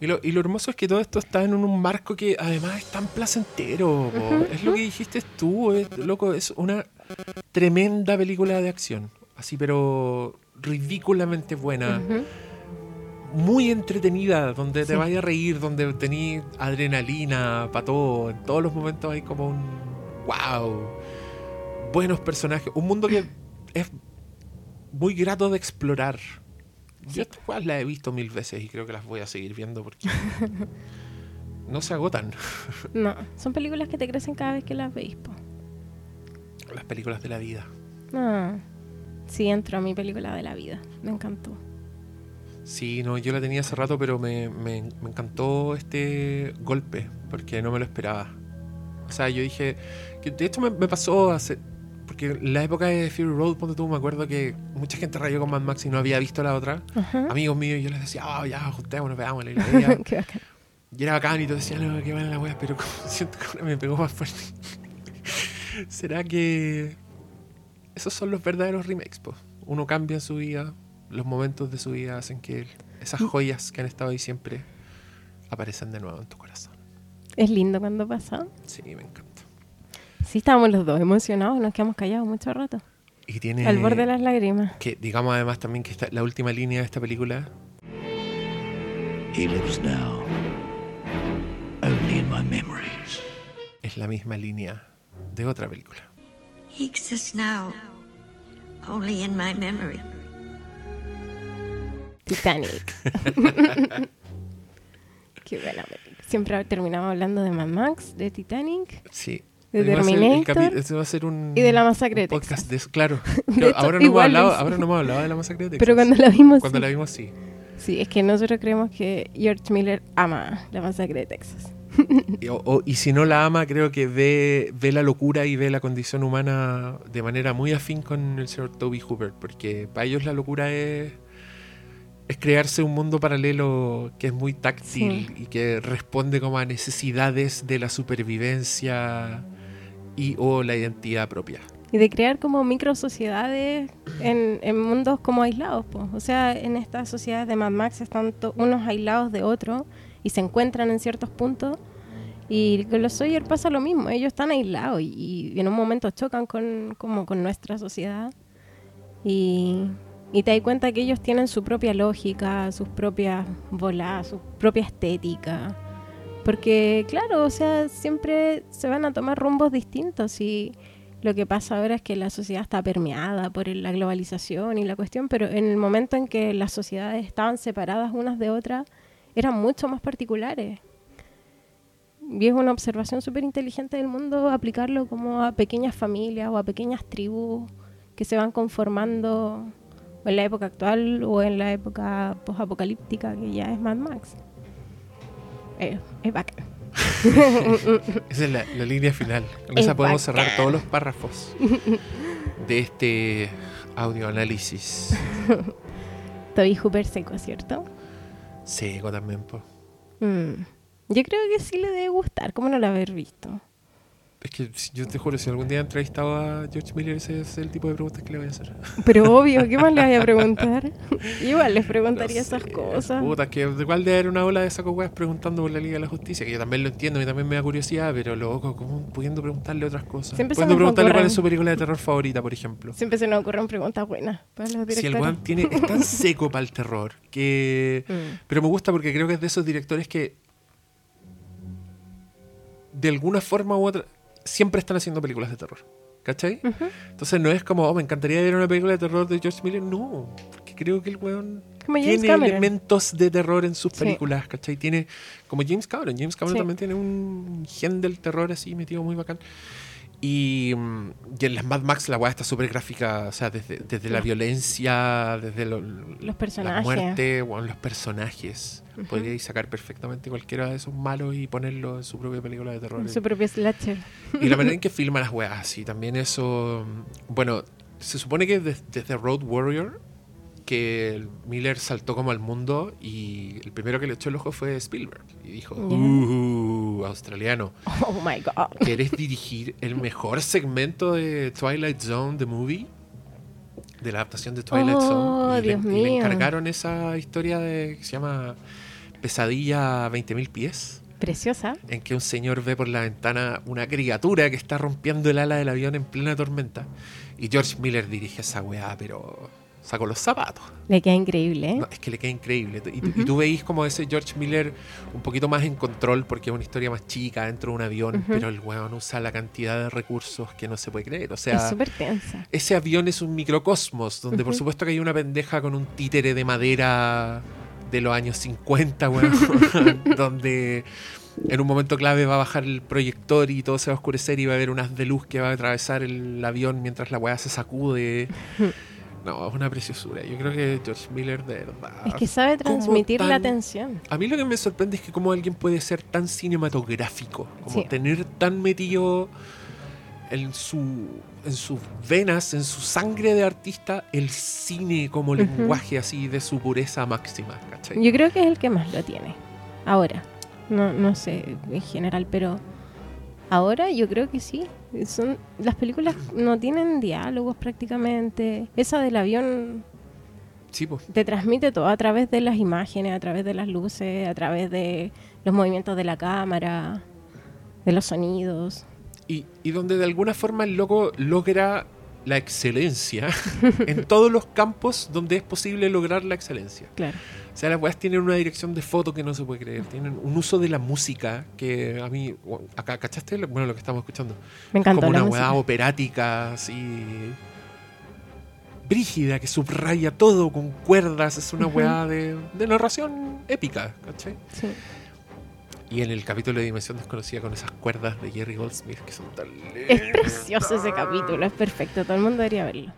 Y lo hermoso es que todo esto está en un marco que además es tan placentero. Es lo que dijiste tú, loco, es una tremenda película de acción. Así, pero... ridículamente buena, muy entretenida, donde te vayas a reír, donde tenés adrenalina para todo, en todos los momentos hay como un wow, buenos personajes, un mundo que es muy grato de explorar. Yo estas cosas las he visto 1000 veces y creo que las voy a seguir viendo porque no se agotan. No, son películas que te crecen cada vez que las veis, po. Las películas de la vida. Ah. Sí, entró a mi película de la vida. Me encantó. Sí, no, yo la tenía hace rato, pero me encantó este golpe, porque no me lo esperaba. O sea, yo dije... que de hecho me pasó hace... porque en la época de Fury Road, ponte tú, me acuerdo que mucha gente rayó con Mad Max y no había visto la otra. Amigos míos, y yo les decía, oh, ya, juntémonos, veámosla. Y la veía. Qué bacán. Y era bacán, y todos decían, no, qué buena la wea, pero siento que me pegó más fuerte. ¿Será que... esos son los verdaderos remakes, pues. Uno cambia su vida, los momentos de su vida hacen que esas joyas que han estado ahí siempre aparecen de nuevo en tu corazón. Es lindo cuando pasa. Sí, me encanta. Sí, estábamos los dos emocionados, nos quedamos callados mucho rato. Y tiene... al borde de las lágrimas. Que digamos además también que la última línea de esta película... He lives now, only in my memories. Es la misma línea de otra película. He exists now, only in my memory. Titanic. Qué buena película. Siempre terminamos hablando de Mad Max, de Titanic. Sí. De Terminator. Este va a ser un, y de La Masacre de Texas. Claro. Ahora no hemos hablado de La Masacre de Texas. Pero cuando la vimos, sí. Sí, es que nosotros creemos que George Miller ama La Masacre de Texas. Y si no la ama, creo que ve la locura y ve la condición humana de manera muy afín con el señor Toby Hooper, porque para ellos la locura es crearse un mundo paralelo que es muy táctil, sí, y que responde como a necesidades de la supervivencia y o la identidad propia. Y de crear como micro sociedades en mundos como aislados, po. O sea, en estas sociedades de Mad Max están unos aislados de otros y se encuentran en ciertos puntos, y con los Sawyer pasa lo mismo, ellos están aislados y en un momento chocan con nuestra sociedad, y te das cuenta que ellos tienen su propia lógica, sus propias voladas, su propia estética, porque claro, o sea, siempre se van a tomar rumbos distintos, y lo que pasa ahora es que la sociedad está permeada por la globalización y la cuestión, pero en el momento en que las sociedades estaban separadas unas de otras, eran mucho más particulares. Y es una observación súper inteligente del mundo aplicarlo como a pequeñas familias o a pequeñas tribus que se van conformando en la época actual o en la época posapocalíptica que ya es Mad Max. Es bacán. Esa es la línea final. Con esa podemos cerrar todos los párrafos de este audioanálisis. Toby Hooper seco, ¿cierto? Seco también, po. Yo creo que sí le debe gustar. ¿Cómo no la haber visto? Es que yo te juro, si algún día he entrevistado a George Miller, ese es el tipo de preguntas que le voy a hacer. Pero obvio, ¿qué más le voy a preguntar? Igual les preguntaría, no sé, esas cosas. Puta, que igual debe haber una ola de saco weas preguntando por la Liga de la Justicia, que yo también lo entiendo y también me da curiosidad, pero loco, ¿cómo pudiendo preguntarle otras cosas? Pudiendo preguntarle cuál es su película de terror favorita, por ejemplo. Siempre se nos ocurren preguntas buenas para los directores. Si el weón es tan seco para el terror, que... Pero me gusta porque creo que es de esos directores que de alguna forma u otra siempre están haciendo películas de terror, ¿cachai? Uh-huh. Entonces no es como, me encantaría ver una película de terror de George Miller, no, porque creo que el weón tiene elementos de terror en sus películas, ¿cachai? Tiene, como James Cameron también tiene un gen del terror así metido muy bacán, y en las Mad Max la weá está súper gráfica, o sea, desde la violencia, desde los personajes, la muerte, bueno, los personajes. Uh-huh. Podríais sacar perfectamente cualquiera de esos malos y ponerlo en su propia película de terror. En su propio slasher. Y la manera en que filma las weas. Y también eso... Bueno, se supone que desde The Road Warrior, que Miller saltó como al mundo, y el primero que le echó el ojo fue Spielberg. Y dijo, australiano. Oh my God. ¿Querés dirigir el mejor segmento de Twilight Zone, the movie? De la adaptación de Twilight Zone. Y le encargaron esa historia que se llama Pesadilla a 20.000 pies. Preciosa. En que un señor ve por la ventana una criatura que está rompiendo el ala del avión en plena tormenta. Y George Miller dirige esa weá, pero sacó los zapatos. Le queda increíble, ¿eh? No, es que le queda increíble. Y tú veís como ese George Miller un poquito más en control, porque es una historia más chica dentro de un avión, pero el weón usa la cantidad de recursos que no se puede creer. O sea, es súper tensa. Ese avión es un microcosmos, donde por supuesto que hay una pendeja con un títere de madera de los años 50, weón, donde en un momento clave va a bajar el proyector y todo se va a oscurecer y va a haber un haz de luz que va a atravesar el avión mientras la weá se sacude. No, es una preciosura. Yo creo que George Miller, de verdad, es que sabe transmitir la tensión. A mí lo que me sorprende es que cómo alguien puede ser tan cinematográfico, como tener tan metido en sus venas, en su sangre de artista, el cine como lenguaje así de su pureza máxima, ¿cachai? Yo creo que es el que más lo tiene ahora. No sé en general, pero ahora yo creo que sí. Son, las películas no tienen diálogos prácticamente. Esa del avión sí, pues, te transmite todo a través de las imágenes, a través de las luces, a través de los movimientos de la cámara, de los sonidos. Y donde de alguna forma el loco logra la excelencia en todos los campos donde es posible lograr la excelencia. Claro. O sea, las weas tienen una dirección de foto que no se puede creer. Tienen un uso de la música que a mí... Acá, ¿cachaste? Bueno, lo que estamos escuchando. Me encantó. Como una wea operática, así... brígida, que subraya todo con cuerdas. Es una wea de narración épica, ¿cachai? Sí. Y en el capítulo de Dimensión Desconocida con esas cuerdas de Jerry Goldsmith que son tan lindas. Es precioso ese capítulo, es perfecto. Todo el mundo debería verlo.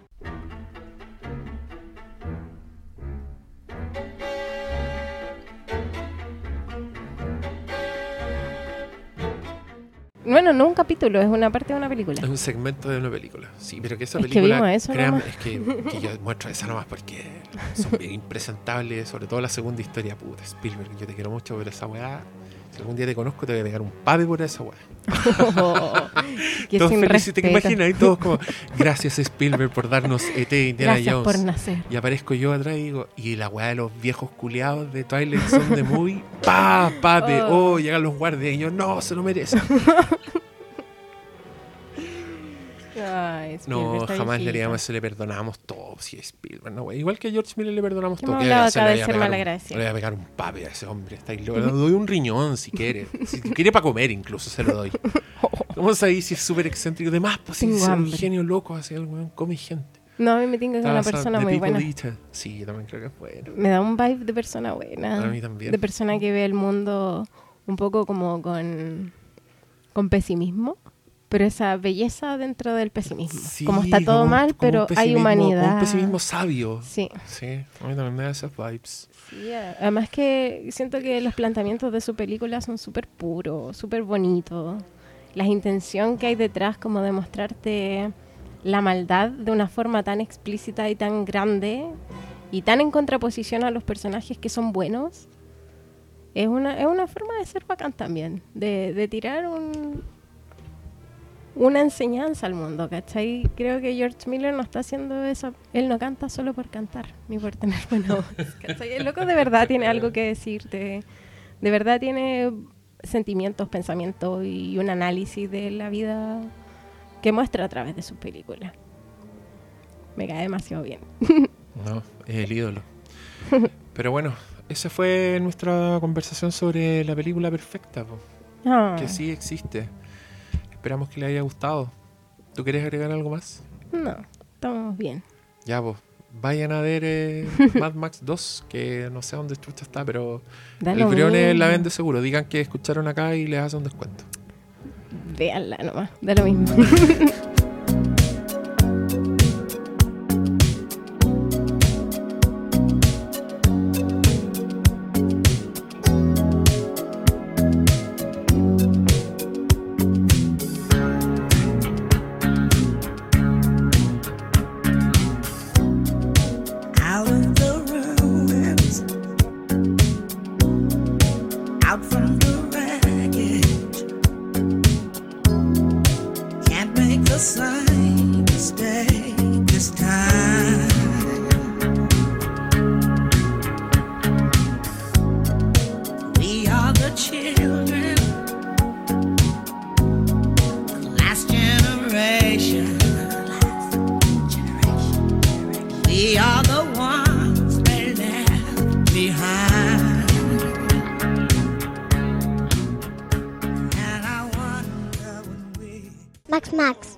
Bueno, no un capítulo, es una parte de una película. Es un segmento de una película. Sí, pero que esa es película... Que eso créanme, es que yo muestro esa nomás porque son bien impresentables, sobre todo la segunda historia. Puta, Spielberg, yo te quiero mucho, pero esa weá... Si algún día te conozco, te voy a pegar un pape por esa weá. Todos felices, te imaginas, y todos como... Gracias, Spielberg, por darnos E.T. Indiana Jones. Gracias por nacer. Y aparezco yo atrás y digo... Y la weá de los viejos culiados de Twilight Zone de Movie... ¡Pa, pape! Oh, llegan los guardias y yo... ¡No, se lo merecen! Ay, no, jamás le perdonamos todo. Si es Spielberg, no, igual que a George Miller le perdonamos todo. No, la otra vez ser malagradecido. Le voy a pegar un pape a ese hombre. Le doy un riñón si quiere. Si quiere para comer, incluso se lo doy. Vamos a ver si es súper excéntrico. De más, pues si es un genio loco, así algo, come gente. No, a mí me tinca que es una persona muy buena. Sí, yo también creo que es bueno. Me da un vibe de persona buena. A mí también. De persona que ve el mundo un poco como con pesimismo. Pero esa belleza dentro del pesimismo. Sí, como está todo como mal, pero hay humanidad. Un pesimismo sabio. Sí. Sí, a mí también me da esas vibes. Sí, además que siento que los planteamientos de su película son súper puros, súper bonitos. La intención que hay detrás como de mostrarte la maldad de una forma tan explícita y tan grande y tan en contraposición a los personajes que son buenos. Es una forma de ser bacán también. De tirar una enseñanza al mundo, ¿cachai? Creo que George Miller no está haciendo eso. Él no canta solo por cantar, ni por tener buena voz, ¿cachai? El loco de verdad tiene algo que decirte. De verdad tiene sentimientos, pensamientos y un análisis de la vida que muestra a través de sus películas. Me cae demasiado bien. No, es el ídolo. Pero bueno, esa fue nuestra conversación sobre la película perfecta, que sí existe. Esperamos que le haya gustado. ¿Tú quieres agregar algo más? No, estamos bien. Ya, pues, vayan a ver Mad Max 2, que no sé dónde chucha está, pero el Briones la vende seguro. Digan que escucharon acá y les hace un descuento. Véanla nomás, da lo mismo. Max.